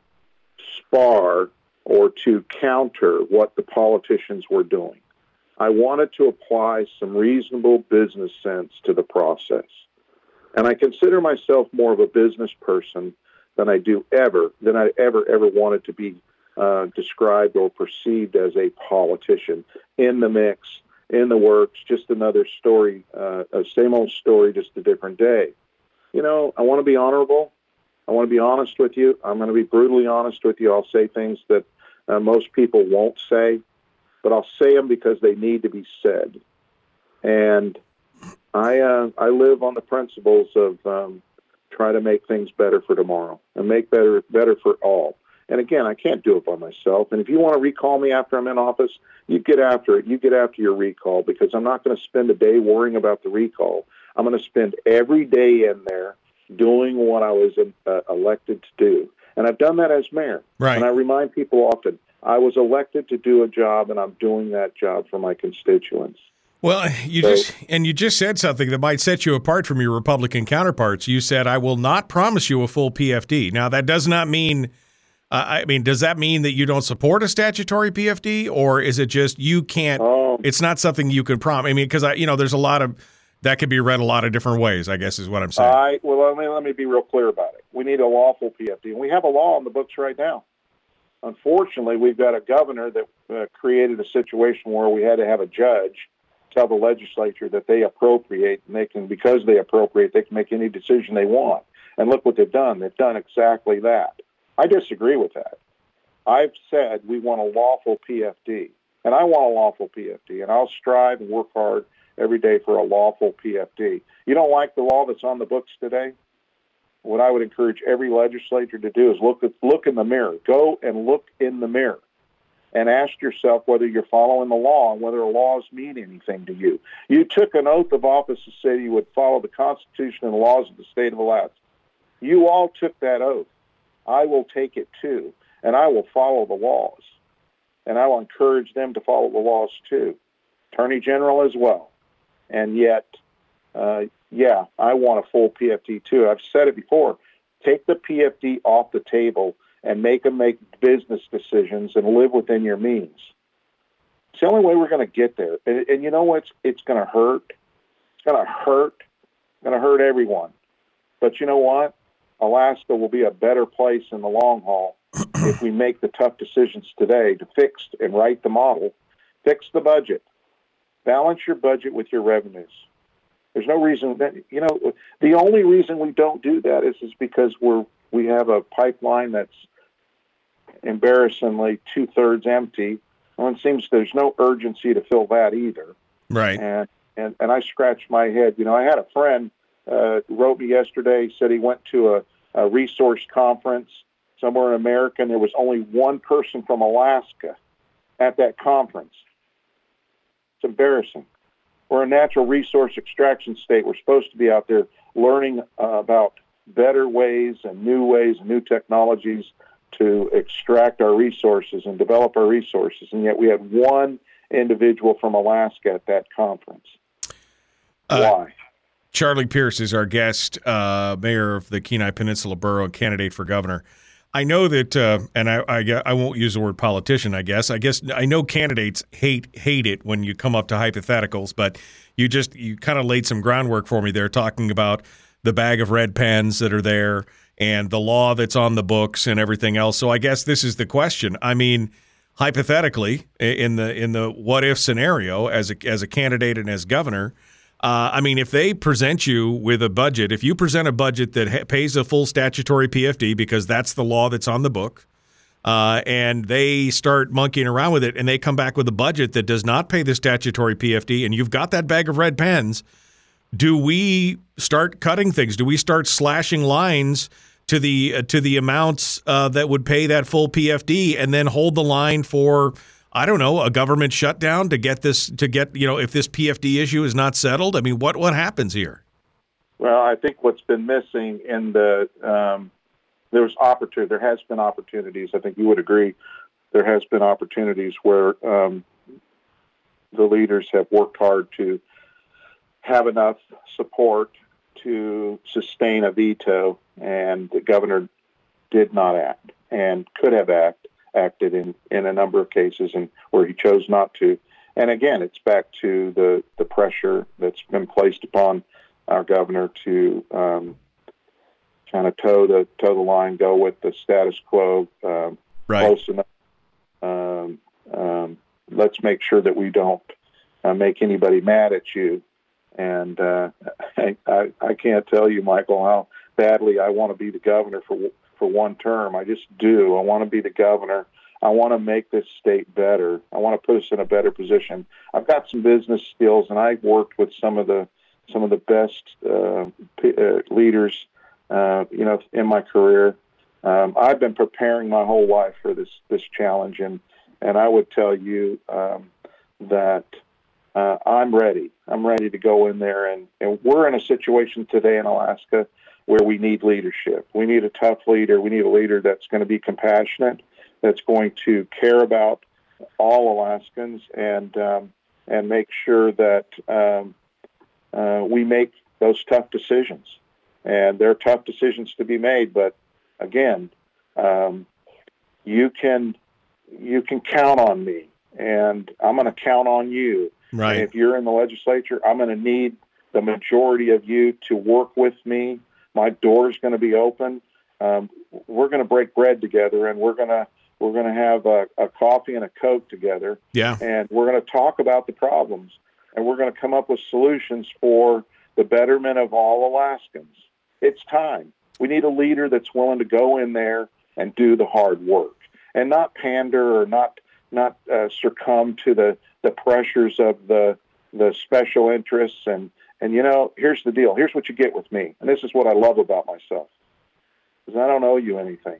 spar or to counter what the politicians were doing. I wanted to apply some reasonable business sense to the process. And I consider myself more of a business person than I do ever, than I ever, ever wanted to be uh, described or perceived as a politician in the mix, in the works, just another story, uh, a same old story, just a different day. You know, I want to be honorable. I want to be honest with you. I'm going to be brutally honest with you. I'll say things that uh, most people won't say, but I'll say them because they need to be said. And I uh, I live on the principles of um, try to make things better for tomorrow and make better better for all. And again, I can't do it by myself. And if you want to recall me after I'm in office, you get after it. You get after your recall, because I'm not going to spend a day worrying about the recall. I'm going to spend every day in there doing what I was uh, elected to do. And I've done that as mayor. Right. And I remind people often, I was elected to do a job, and I'm doing that job for my constituents. Well, you so, just and you just said something that might set you apart from your Republican counterparts. You said, I will not promise you a full P F D. Now, that does not mean... Uh, I mean, does that mean that you don't support a statutory P F D, or is it just you can't? Um, it's not something you can promise. I mean, because I, you know, there's a lot of that could be read a lot of different ways, I guess, is what I'm saying. I, well, let me let me be real clear about it. We need a lawful P F D, and we have a law on the books right now. Unfortunately, we've got a governor that uh, created a situation where we had to have a judge tell the legislature that they appropriate, and they can, because they appropriate, they can make any decision they want. And look what they've done. They've done exactly that. I disagree with that. I've said we want a lawful P F D, and I want a lawful P F D, and I'll strive and work hard every day for a lawful P F D. You don't like the law that's on the books today? What I would encourage every legislator to do is look at, look in the mirror. Go and look in the mirror and ask yourself whether you're following the law and whether the laws mean anything to you. You took an oath of office to say you would follow the Constitution and laws of the state of Alaska. You all took that oath. I will take it too, and I will follow the laws, and I will encourage them to follow the laws too, Attorney General as well. And yet, uh, yeah, I want a full P F D too. I've said it before. Take the P F D off the table and make them make business decisions and live within your means. It's the only way we're going to get there. And, and you know what? It's, it's going to hurt. It's going to hurt. It's going to hurt everyone. But you know what? Alaska will be a better place in the long haul if we make the tough decisions today to fix and right the model, fix the budget, balance your budget with your revenues. There's no reason that, you know, the only reason we don't do that is, is because we're, we have a pipeline that's embarrassingly two-thirds empty. Well, it seems there's no urgency to fill that either. Right. And, and, and I scratched my head. You know, I had a friend Uh, wrote me yesterday, said he went to a, a resource conference somewhere in America, and there was only one person from Alaska at that conference. It's embarrassing. We're a natural resource extraction state. We're supposed to be out there learning uh, about better ways and new ways and new technologies to extract our resources and develop our resources, and yet we had one individual from Alaska at that conference. Uh- Why? Charlie Pierce is our guest, uh, mayor of the Kenai Peninsula borough and candidate for governor. I know that, uh, and I, I, I won't use the word politician, I guess. I guess I know candidates hate hate it when you come up to hypotheticals, but you just you kind of laid some groundwork for me there, talking about the bag of red pens that are there and the law that's on the books and everything else. So I guess this is the question. I mean, hypothetically, in the in the what if scenario, as a as a candidate and as governor. Uh, I mean, if they present you with a budget, if you present a budget that ha- pays a full statutory P F D because that's the law that's on the book, uh, and they start monkeying around with it and they come back with a budget that does not pay the statutory P F D and you've got that bag of red pens, do we start cutting things? Do we start slashing lines to the uh, to the amounts uh, that would pay that full P F D and then hold the line for – I don't know, a government shutdown to get this, to get, you know, if this P F D issue is not settled? I mean, what, what happens here? Well, I think what's been missing in the, um, there was opportunity, there has been opportunities, I think you would agree, there has been opportunities where um, the leaders have worked hard to have enough support to sustain a veto, and the governor did not act and could have acted. acted in, in a number of cases and where he chose not to. And again, it's back to the, the pressure that's been placed upon our governor to um, kind of toe the toe the line, go with the status quo, um, right. close enough. Um, um, let's make sure that we don't uh, make anybody mad at you. And uh, I, I, I can't tell you, Michael, how badly I want to be the governor for for one term. I just do. I want to be the governor. I want to make this state better. I want to put us in a better position. I've got some business skills, and I've worked with some of the some of the best uh, p- uh, leaders, uh, you know, in my career. Um, I've been preparing my whole life for this this challenge, and and I would tell you um, that uh, I'm ready. I'm ready to go in there, and, and we're in a situation today in Alaska where we need leadership. We need a tough leader. We need a leader that's going to be compassionate, that's going to care about all Alaskans, and um, and make sure that um, uh, we make those tough decisions. And they're tough decisions to be made, but again, um, you can you can count on me, and I'm going to count on you. Right. And if you're in the legislature, I'm going to need the majority of you to work with me. My door's going to be open. Um, we're going to break bread together, and we're going to we're going to have a, a coffee and a Coke together. Yeah. And we're going to talk about the problems, and we're going to come up with solutions for the betterment of all Alaskans. It's time. We need a leader that's willing to go in there and do the hard work, and not pander or not not uh, succumb to the, the pressures of the the special interests and. And, you know, here's the deal. Here's what you get with me. And this is what I love about myself, is I don't owe you anything.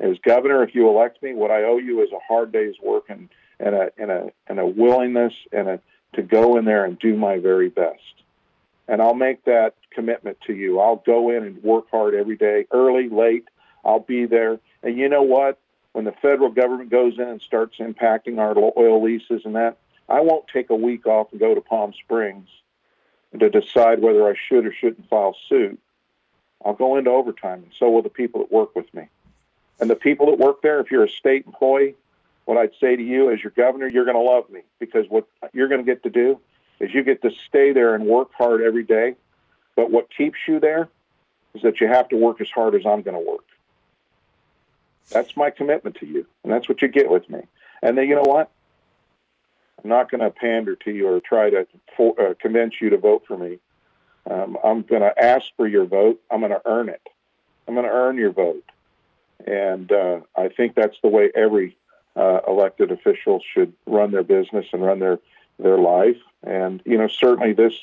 As governor, if you elect me, what I owe you is a hard day's work and, and, a, and, a, and a willingness and a, to go in there and do my very best. And I'll make that commitment to you. I'll go in and work hard every day, early, late. I'll be there. And you know what? When the federal government goes in and starts impacting our oil leases and that, I won't take a week off and go to Palm Springs to decide whether I should or shouldn't file suit. I'll go into overtime, and so will the people that work with me. And the people that work there, if you're a state employee, what I'd say to you as your governor, you're going to love me, because what you're going to get to do is you get to stay there and work hard every day. But what keeps you there is that you have to work as hard as I'm going to work. That's my commitment to you, and that's what you get with me. And then you know what? I'm not going to pander to you or try to for, uh, convince you to vote for me. Um, I'm going to ask for your vote. I'm going to earn it. I'm going to earn your vote. And uh, I think that's the way every uh, elected official should run their business and run their, their life. And, you know, certainly this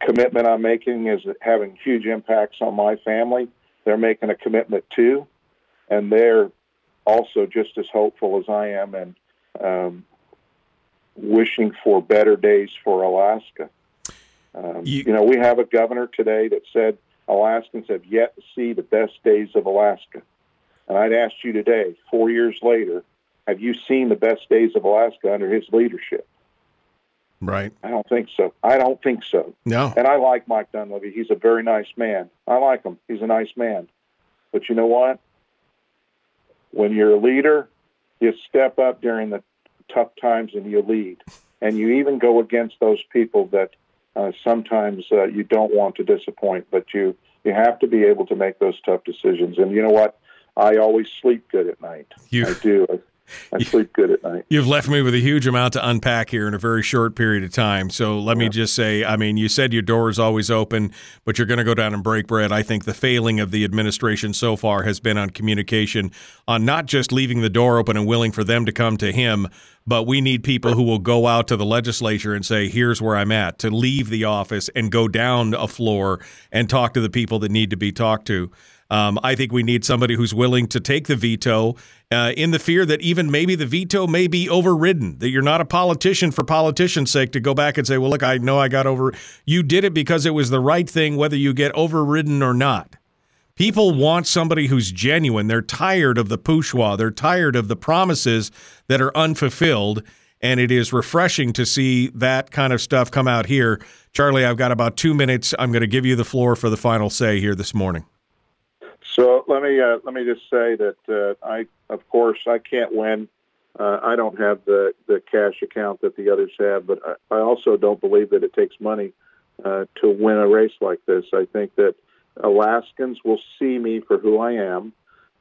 commitment I'm making is having huge impacts on my family. They're making a commitment too. And they're also just as hopeful as I am. And, um, wishing for better days for Alaska. Um, you, you know, we have a governor today that said Alaskans have yet to see the best days of Alaska. And I'd ask you today, four years later, have you seen the best days of Alaska under his leadership? Right. I don't think so. I don't think so. No. And I like Mike Dunleavy. He's a very nice man. I like him. He's a nice man. But you know what? When you're a leader, you step up during the tough times and you lead, and you even go against those people that uh, sometimes uh, you don't want to disappoint, but you you have to be able to make those tough decisions. And you know what? I always sleep good at night. You, I do. I sleep good at night. You've left me with a huge amount to unpack here in a very short period of time. So let yeah. me just say, I mean, you said your door is always open, but you're going to go down and break bread. I think the failing of the administration so far has been on communication, on not just leaving the door open and willing for them to come to him, but we need people who will go out to the legislature and say, here's where I'm at, to leave the office and go down a floor and talk to the people that need to be talked to. Um, I think we need somebody who's willing to take the veto uh, in the fear that even maybe the veto may be overridden, that you're not a politician for politician's sake to go back and say, well, look, I know I got over. You did it because it was the right thing, whether you get overridden or not. People want somebody who's genuine. They're tired of the pooshwa. They're tired of the promises that are unfulfilled. And it is refreshing to see that kind of stuff come out here. Charlie, I've got about two minutes. I'm going to give you the floor for the final say here this morning. So let me uh, let me just say that uh, I, of course, I can't win. Uh, I don't have the, the cash account that the others have, but I, I also don't believe that it takes money uh, to win a race like this. I think that Alaskans will see me for who I am,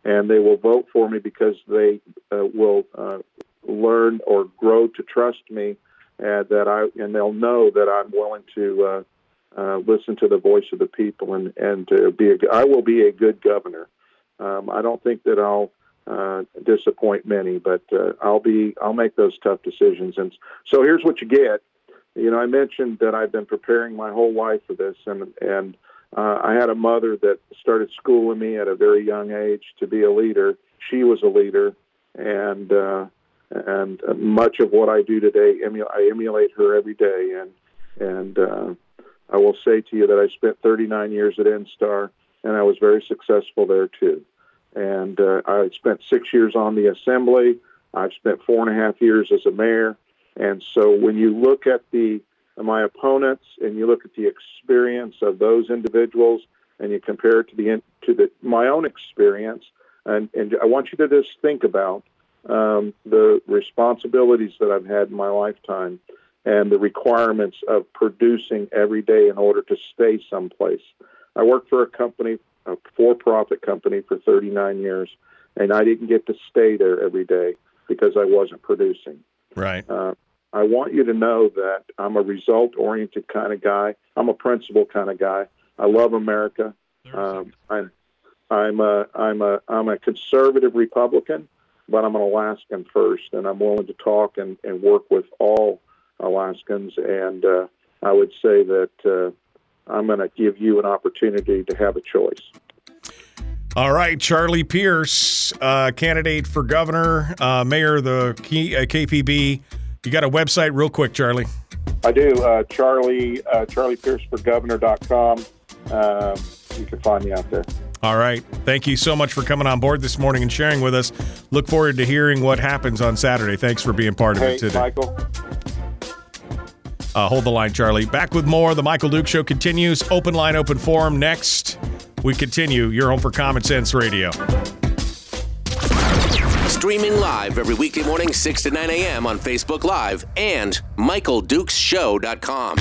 and they will vote for me because they uh, will uh, learn or grow to trust me, uh, that I and they'll know that I'm willing to. Uh, Uh, listen to the voice of the people, and and to be a, I will be a good governor. Um, I don't think that I'll uh, disappoint many, but uh, I'll be I'll make those tough decisions. And so here's what you get. You know, I mentioned that I've been preparing my whole life for this, and and uh, I had a mother that started schooling me at a very young age to be a leader. She was a leader, and uh, and much of what I do today, emu- I emulate her every day, and and. Uh, I will say to you that I spent thirty-nine years at N STAR, and I was very successful there, too. And uh, I spent six years on the assembly. I've spent four and a half years as a mayor. And so when you look at the my opponents and you look at the experience of those individuals and you compare it to the to the my own experience, and, and I want you to just think about um, the responsibilities that I've had in my lifetime and the requirements of producing every day in order to stay someplace. I worked for a company, a for-profit company, for thirty-nine years, and I didn't get to stay there every day because I wasn't producing. Right. Uh, I want you to know that I'm a result-oriented kind of guy. I'm a principle kind of guy. I love America. Um, I, I'm a I'm a I'm a conservative Republican, but I'm an Alaskan first, and I'm willing to talk and, and work with all Alaskans, and uh, I would say that uh, I'm going to give you an opportunity to have a choice. All right, Charlie Pierce, uh, candidate for governor, uh, mayor of the K- uh, K P B. You got a website real quick, Charlie? I do. Uh, Charlie, uh, Charlie Pierce for Governor dot com. Uh, you can find me out there. All right. Thank you so much for coming on board this morning and sharing with us. Look forward to hearing what happens on Saturday. Thanks for being part of hey, it today. Michael. Uh, hold the line, Charlie. Back with more. The Michael Dukes Show continues. Open line, open forum. Next, we continue. You're home for Common Sense Radio. Streaming live every weekday morning, six to nine a.m. on Facebook Live and Michael Dukes Show dot com.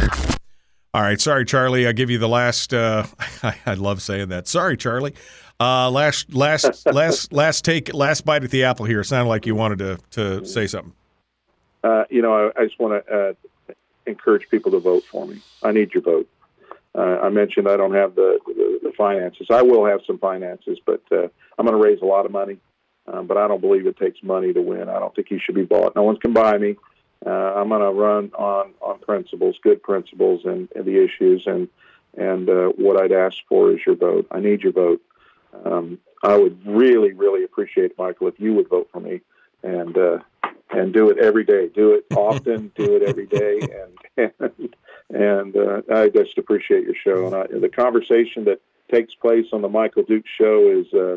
All right. Sorry, Charlie. I give you the last. Uh, I, I love saying that. Sorry, Charlie. Uh, last, last, last, last take, last bite at the apple here. It sounded like you wanted to, to say something. Uh, you know, I, I just want to. Uh, encourage people to vote for me. I need your vote. Uh, I mentioned I don't have the, the, the finances. I will have some finances, but uh, I'm going to raise a lot of money, um, but I don't believe it takes money to win. I don't think you should be bought. No one can buy me. Uh, I'm going to run on, on principles, good principles, and, and the issues, and, and uh, what I'd ask for is your vote. I need your vote. Um, I would really, really appreciate, Michael, if you would vote for me, and uh, And do it every day. Do it often. Do it every day. And and, and uh, I just appreciate your show. And, I, and the conversation that takes place on the Michael Dukes Show is, uh,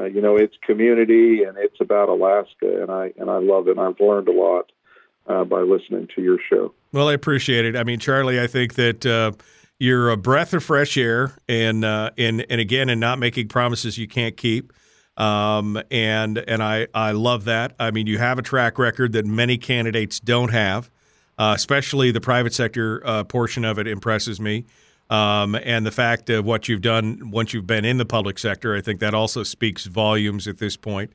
uh, you know, it's community and it's about Alaska. And I and I love it. And I've learned a lot uh, by listening to your show. Well, I appreciate it. I mean, Charlie, I think that uh, you're a breath of fresh air. And uh, and and again, and not making promises you can't keep. Um, and, and I, I love that. I mean, you have a track record that many candidates don't have, uh, especially the private sector uh, portion of it impresses me. Um, and the fact of what you've done once you've been in the public sector, I think that also speaks volumes at this point.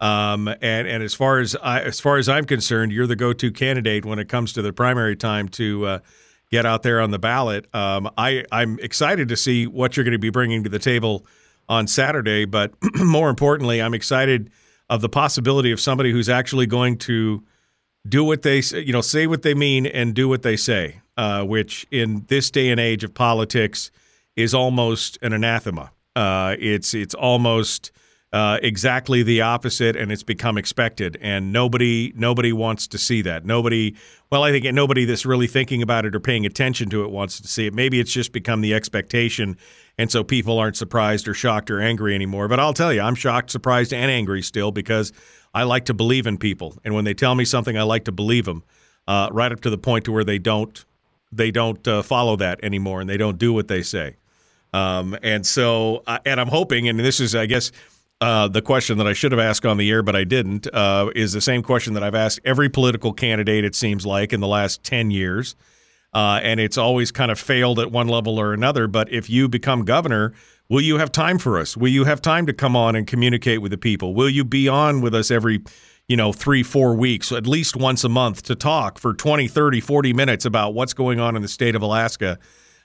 Um, and and as far as I, as far as I'm concerned, you're the go-to candidate when it comes to the primary time to uh, get out there on the ballot. Um, I I'm excited to see what you're going to be bringing to the table on Saturday, but more importantly, I'm excited of the possibility of somebody who's actually going to do what they say, you know, say what they mean and do what they say, uh, which in this day and age of politics is almost an anathema. Uh, it's it's almost uh, exactly the opposite, and it's become expected. And nobody nobody wants to see that. Nobody, well, I think nobody that's really thinking about it or paying attention to it wants to see it. Maybe it's just become the expectation, and so people aren't surprised or shocked or angry anymore. But I'll tell you, I'm shocked, surprised, and angry still, because I like to believe in people, and when they tell me something, I like to believe them, uh, right up to the point to where they don't they don't uh, follow that anymore, and they don't do what they say. Um, and so, uh, and I'm hoping, and this is, I guess, uh, the question that I should have asked on the air, but I didn't, uh, is the same question that I've asked every political candidate, it seems like, in the last ten years, uh, and it's always kind of failed at one level or another. But if you become governor, will you have time for us? Will you have time to come on and communicate with the people? Will you be on with us every, you know, three, four weeks, at least once a month, to talk for twenty, thirty, forty minutes about what's going on in the state of Alaska?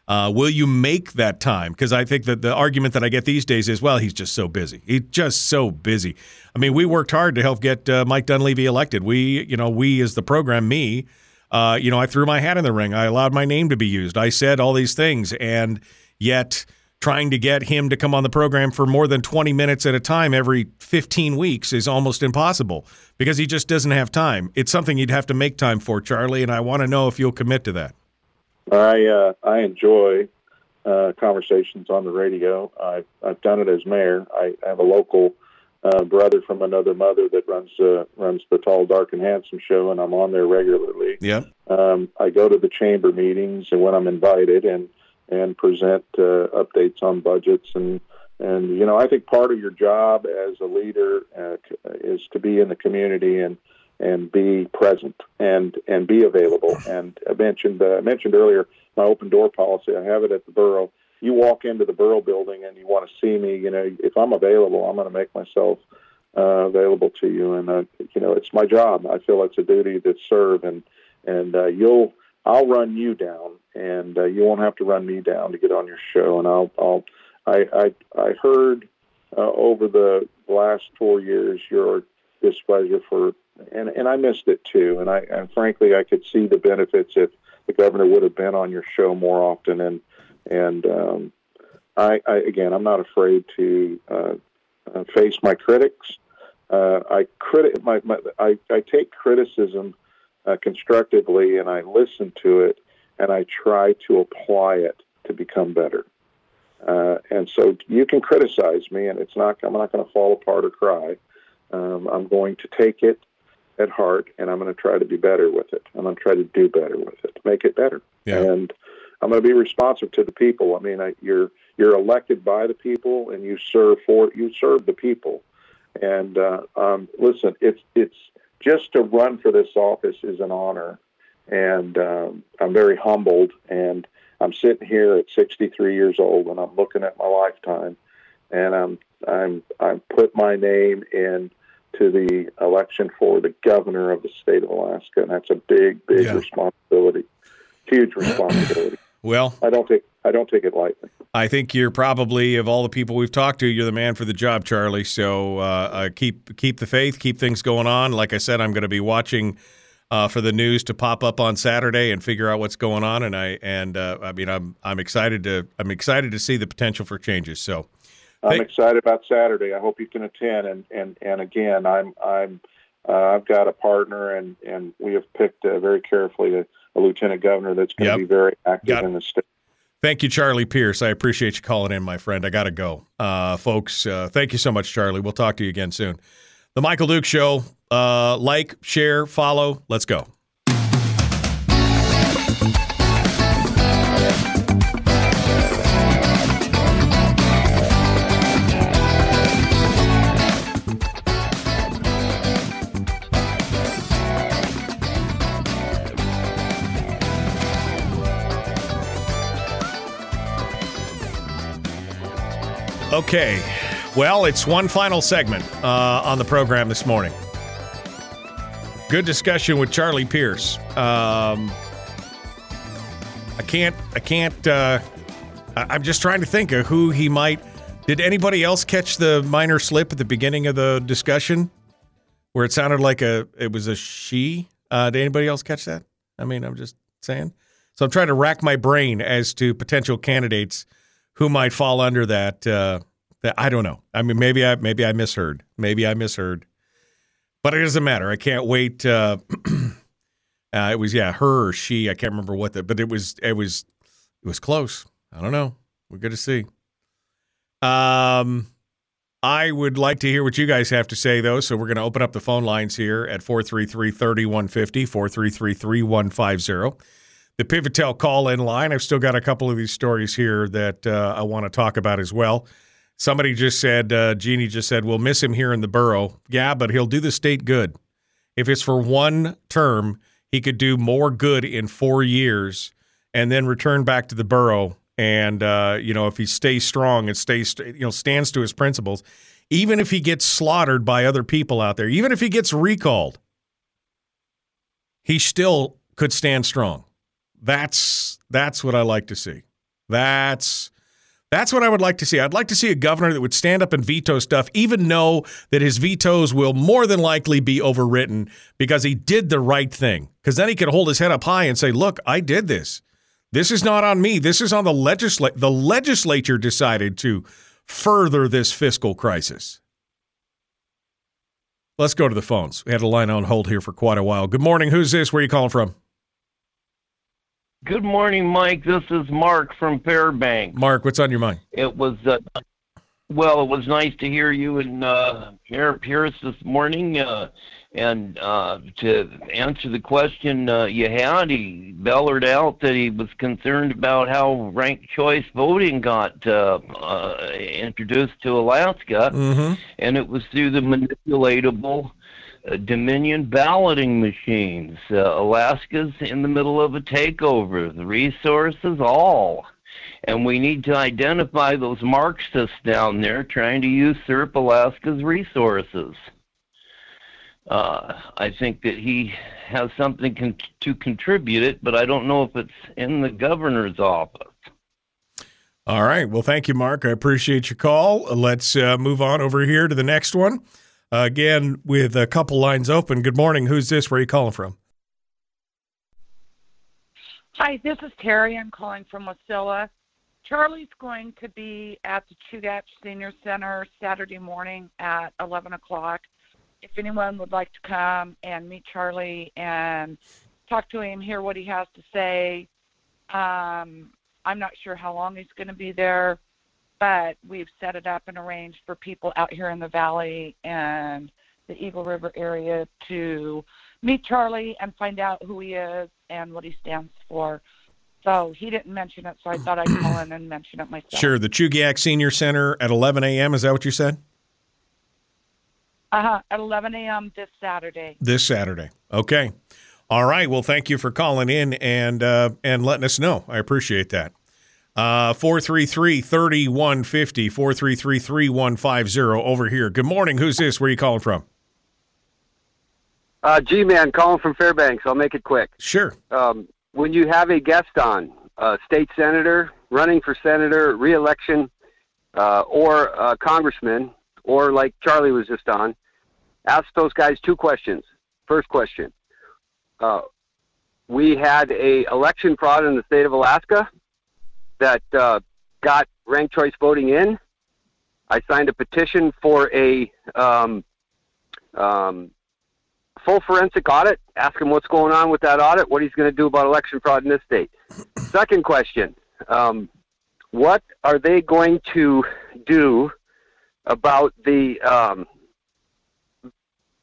Uh, will you make that time? Because I think that the argument that I get these days is, well, he's just so busy. He's just so busy. I mean, we worked hard to help get uh, Mike Dunleavy elected. We, you know, we as the program, me, uh, you know, I threw my hat in the ring. I allowed my name to be used. I said all these things, and yet trying to get him to come on the program for more than twenty minutes at a time every fifteen weeks is almost impossible because he just doesn't have time. It's something you'd have to make time for, Charlie, and I want to know if you'll commit to that. I uh, I enjoy uh, conversations on the radio. I've, I've done it as mayor. I have a local uh, brother from another mother that runs uh, runs the Tall, Dark, and Handsome show, and I'm on there regularly. Yeah. Um, I go to the chamber meetings and when I'm invited, and and present uh, updates on budgets. And, and, you know, I think part of your job as a leader uh, is to be in the community and, and be present and, and be available. And I mentioned, uh, I mentioned earlier my open door policy. I have it at the borough. You walk into the borough building and you want to see me, you know, if I'm available, I'm going to make myself uh, available to you. And, uh, you know, it's my job. I feel it's a duty to serve, and, and uh, you'll, I'll run you down, and uh, you won't have to run me down to get on your show. And I'll, I'll I, I, I heard uh, over the last four years your displeasure for, and, and I missed it too. And I, and frankly, I could see the benefits if the governor would have been on your show more often. And, and um, I, I, again, I'm not afraid to uh, uh, face my critics. Uh, I critic, my, my, I, I take criticism Uh, constructively, and I listen to it, and I try to apply it to become better. Uh, and so you can criticize me, and it's not, I'm not going to fall apart or cry. Um, I'm going to take it at heart, and I'm going to try to be better with it. I'm going to try to do better with it, make it better. Yeah. And I'm going to be responsive to the people. I mean, I, you're you're elected by the people, and you serve for you serve the people. And uh, um, listen, it's it's. Just to run for this office is an honor, and um, I'm very humbled, and I'm sitting here at sixty-three years old, and I'm looking at my lifetime, and I'm I'm I'm put my name in to the election for the governor of the state of Alaska, and that's a big, big yeah. responsibility, huge responsibility. Well, I don't take I don't take it lightly. I think you're probably, of all the people we've talked to, you're the man for the job, Charlie. So uh, uh, keep keep the faith, keep things going on. Like I said, I'm going to be watching uh, for the news to pop up on Saturday and figure out what's going on. And I and uh, I mean, I'm I'm excited to I'm excited to see the potential for changes. So I'm excited about Saturday. I hope you can attend. And and, and again, I'm I'm uh, I've got a partner, and, and we have picked uh, very carefully a, a lieutenant governor that's going to yep. be very active got in the state. Thank you, Charlie Pierce. I appreciate you calling in, my friend. I got to go. Uh, folks, uh, thank you so much, Charlie. We'll talk to you again soon. The Michael Dukes Show. Uh, like, share, follow. Let's go. Okay, Well, it's one final segment uh, on the program this morning. Good discussion with Charlie Pierce. Um, I can't, I can't, uh, I'm just trying to think of who he might. Did anybody else catch the minor slip at the beginning of the discussion where it sounded like a, it was a she? Uh, did anybody else catch that? I mean, I'm just saying. So I'm trying to rack my brain as to potential candidates who might fall under that. Uh, that I don't know. I mean, maybe I, maybe I misheard. Maybe I misheard. But it doesn't matter. I can't wait. Uh, uh, it was, yeah, her or she. I can't remember what the, but it was, it was, it was close. I don't know. We're good to see. Um, I would like to hear what you guys have to say, though, so we're going to open up the phone lines here at four three three, three one five zero, four three three, three one five zero. The Pivotel call-in line, I've still got a couple of these stories here that uh, I want to talk about as well. Somebody just said, uh, Jeannie just said, we'll miss him here in the borough. Yeah, but he'll do the state good. If it's for one term, he could do more good in four years and then return back to the borough. And, uh, you know, if he stays strong and stays, you know, stands to his principles, even if he gets slaughtered by other people out there, even if he gets recalled, he still could stand strong. That's that's what I like to see. That's that's what I would like to see. I'd like to see a governor that would stand up and veto stuff, even know that his vetoes will more than likely be overwritten because he did the right thing. Because then he could hold his head up high and say, look, I did this. This is not on me. This is on the legislature. The legislature decided to further this fiscal crisis. Let's go to the phones. We had a line on hold here for quite a while. Good morning. Who's this? Where are you calling from? Good morning, Mike. This is Mark from Fairbanks. Mark, what's on your mind? It was, uh, well, it was nice to hear you and uh, Mayor Pierce this morning. Uh, And uh, to answer the question uh, you had, he bellered out that he was concerned about how ranked choice voting got uh, uh, introduced to Alaska, mm-hmm. and it was through the manipulatable uh, Dominion balloting machines. Uh, Alaska's in the middle of a takeover, the resources all. And we need to identify those Marxists down there trying to usurp Alaska's resources. Uh, I think that he has something con- to contribute it, but I don't know if it's in the governor's office. All right. Well, thank you, Mark. I appreciate your call. Let's uh, move on over here to the next one. Uh, again, with a couple lines open. Good morning. Who's this? Where are you calling from? Hi, this is Terry. I'm calling from Wasilla. Charlie's going to be at the Chugach Senior Center Saturday morning at eleven o'clock. If anyone would like to come and meet Charlie and talk to him, hear what he has to say, um, I'm not sure how long he's going to be there, but we've set it up and arranged for people out here in the valley and the Eagle River area to meet Charlie and find out who he is and what he stands for. So he didn't mention it, so I thought I'd call in and mention it myself. Sure. The Chugach Senior Center at eleven a.m., is that what you said? Uh-huh, at eleven a.m. this Saturday. This Saturday. Okay. All right. Well, thank you for calling in and uh, and letting us know. I appreciate that. Uh, four three three, three one five zero, four three three, three one five zero over here. Good morning. Who's this? Where are you calling from? Uh, G-Man, calling from Fairbanks. I'll make it quick. Sure. Um, when you have a guest on, a state senator, running for senator, re-election, uh, or a congressman, or like Charlie was just on, ask those guys two questions. First question, uh, we had a election fraud in the state of Alaska that uh, got ranked choice voting in. I signed a petition for a um, um, full forensic audit. Ask him what's going on with that audit, what he's going to do about election fraud in this state. Second question, um, what are they going to do about the um,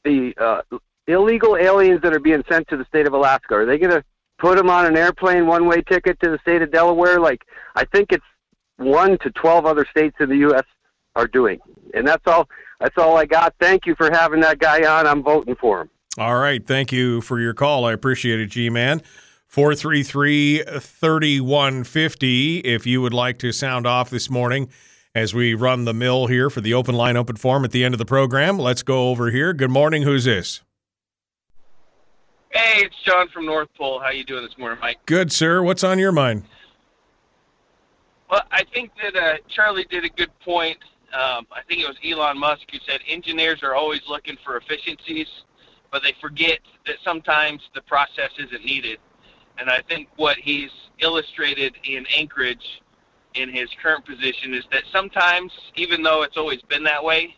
the uh, illegal aliens that are being sent to the state of Alaska? Are they going to put them on an airplane one-way ticket to the state of Delaware? Like, I think it's one to twelve other states in the U S are doing. And that's all, that's all I got. Thank you for having that guy on. I'm voting for him. All right. Thank you for your call. I appreciate it, G-Man. four three three, three one five zero if you would like to sound off this morning as we run the mill here for the open line open forum at the end of the program. Let's go over here. Good morning. Who's this? Hey, it's John from North Pole. How you doing this morning, Mike? Good, sir. What's on your mind? Well, I think that uh, Charlie did a good point. Um, I think it was Elon Musk who said engineers are always looking for efficiencies, but they forget that sometimes the process isn't needed. And I think what he's illustrated in Anchorage in his current position is that sometimes, even though it's always been that way,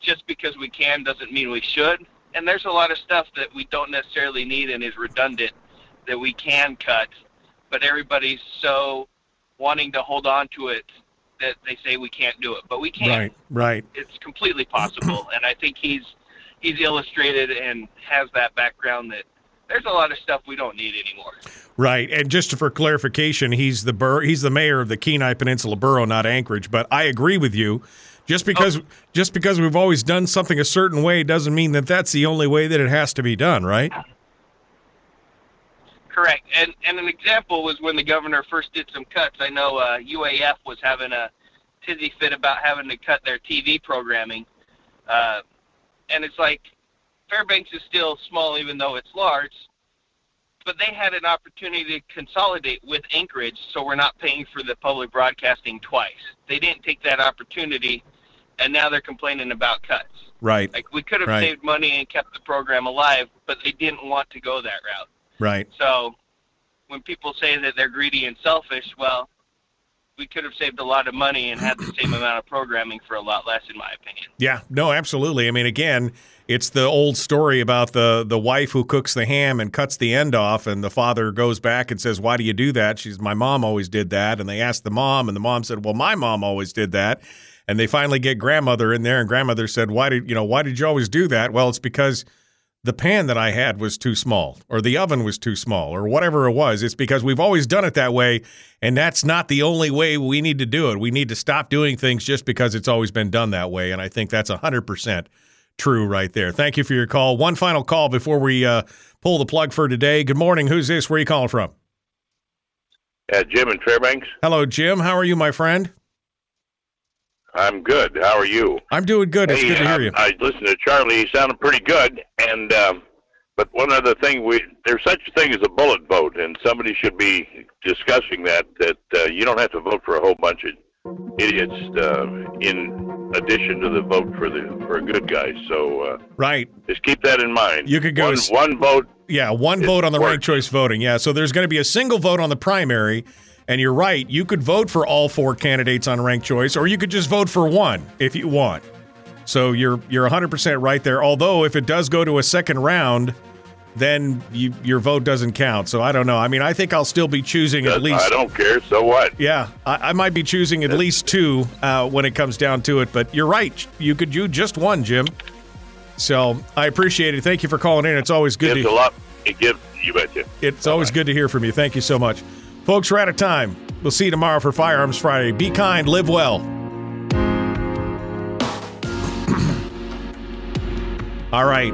just because we can doesn't mean we should. And there's a lot of stuff that we don't necessarily need and is redundant that we can cut, but everybody's so wanting to hold on to it that they say we can't do it, but we can. Right, right. It's completely possible, and I think he's he's illustrated and has that background that there's a lot of stuff we don't need anymore. Right, and just for clarification, he's the bur- he's the mayor of the Kenai Peninsula borough, not Anchorage, but I agree with you. Just because oh. just because we've always done something a certain way doesn't mean that that's the only way that it has to be done, right? Correct. And and an example was when the governor first did some cuts. I know uh, U A F was having a tizzy fit about having to cut their T V programming. Uh, and it's like Fairbanks is still small even though it's large, but they had an opportunity to consolidate with Anchorage, so we're not paying for the public broadcasting twice. They didn't take that opportunity, and now they're complaining about cuts. Right. Like, we could have right. saved money and kept the program alive, but they didn't want to go that route. Right. So when people say that they're greedy and selfish, well, we could have saved a lot of money and had the same amount of programming for a lot less, in my opinion. Yeah. No, absolutely. I mean, again, it's the old story about the, the wife who cooks the ham and cuts the end off, and the father goes back and says, why do you do that? She's, my mom always did that. And they asked the mom, and the mom said, well, my mom always did that. And they finally get grandmother in there, and grandmother said, why did you know, why did you always do that? Well, it's because the pan that I had was too small, or the oven was too small, or whatever it was. It's because we've always done it that way, and that's not the only way we need to do it. We need to stop doing things just because it's always been done that way, and I think that's one hundred percent true right there. Thank you for your call. One final call before we uh, pull the plug for today. Good morning. Who's this? Where are you calling from? Uh, Jim in Fairbanks. Hello, Jim. How are you, my friend? I'm good. How are you? I'm doing good. It's hey, good to hear you. I, I listened to Charlie. He sounded pretty good. And um, but one other thing, we there's such a thing as a bullet vote, and somebody should be discussing that, that uh, you don't have to vote for a whole bunch of idiots uh, in addition to the vote for the for good guys. So uh, right. just keep that in mind. You could go one, s- one vote. Yeah, one vote on the ranked choice voting. Yeah, so there's going to be a single vote on the primary. And you're right, you could vote for all four candidates on ranked choice, or you could just vote for one if you want. So you're you're one hundred percent right there. Although, if it does go to a second round, then you, your vote doesn't count. So I don't know. I mean, I think I'll still be choosing at least... I don't care, so what? Yeah, I, I might be choosing at least two uh, when it comes down to it. But you're right, you could do just one, Jim. So I appreciate it. Thank you for calling in. It's always good to... It gives to, a lot. It gives, you betcha. It's Bye-bye. always good to hear from you. Thank you so much. Folks, we're out of time. We'll see you tomorrow for Firearms Friday. Be kind, live well. All right.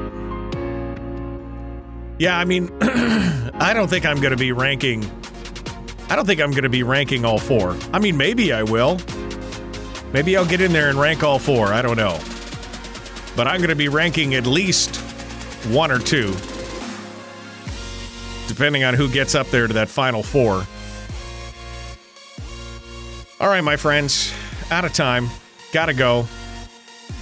Yeah, I mean, I don't think I'm going to be ranking. I don't think I'm going to be ranking all four. I mean, maybe I will. Maybe I'll get in there and rank all four. I don't know. But I'm going to be ranking at least one or two, depending on who gets up there to that final four. All right, my friends, out of time. Gotta go.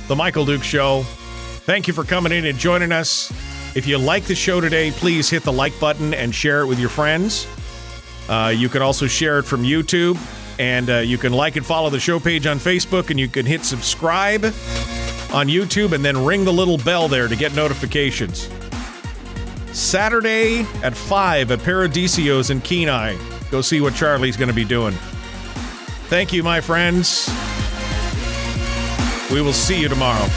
The Michael Dukes Show. Thank you for coming in and joining us. If you like the show today, please hit the like button and share it with your friends. Uh, you can also share it from YouTube, and uh, you can like and follow the show page on Facebook, and you can hit subscribe on YouTube and then ring the little bell there to get notifications. Saturday at five at Paradiso's in Kenai. Go see what Charlie's going to be doing. Thank you, my friends. We will see you tomorrow.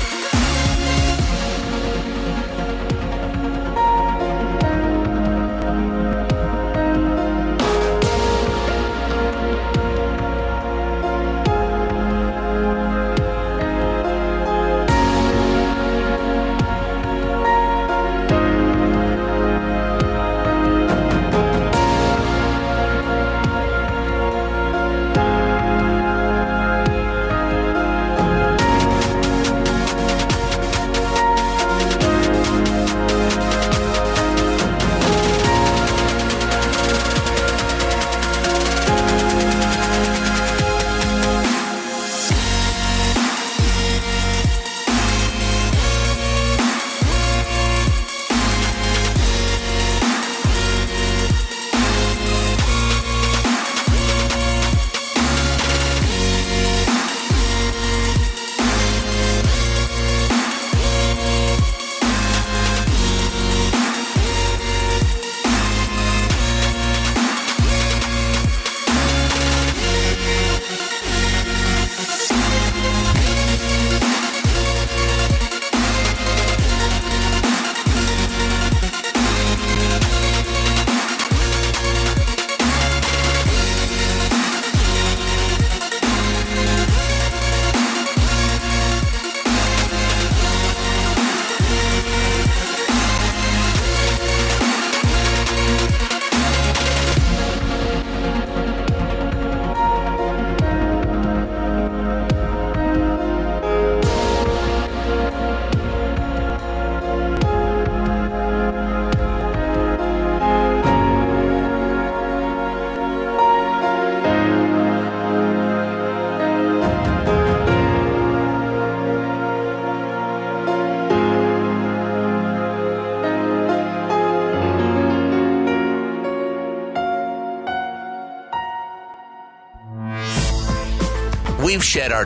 We've shed our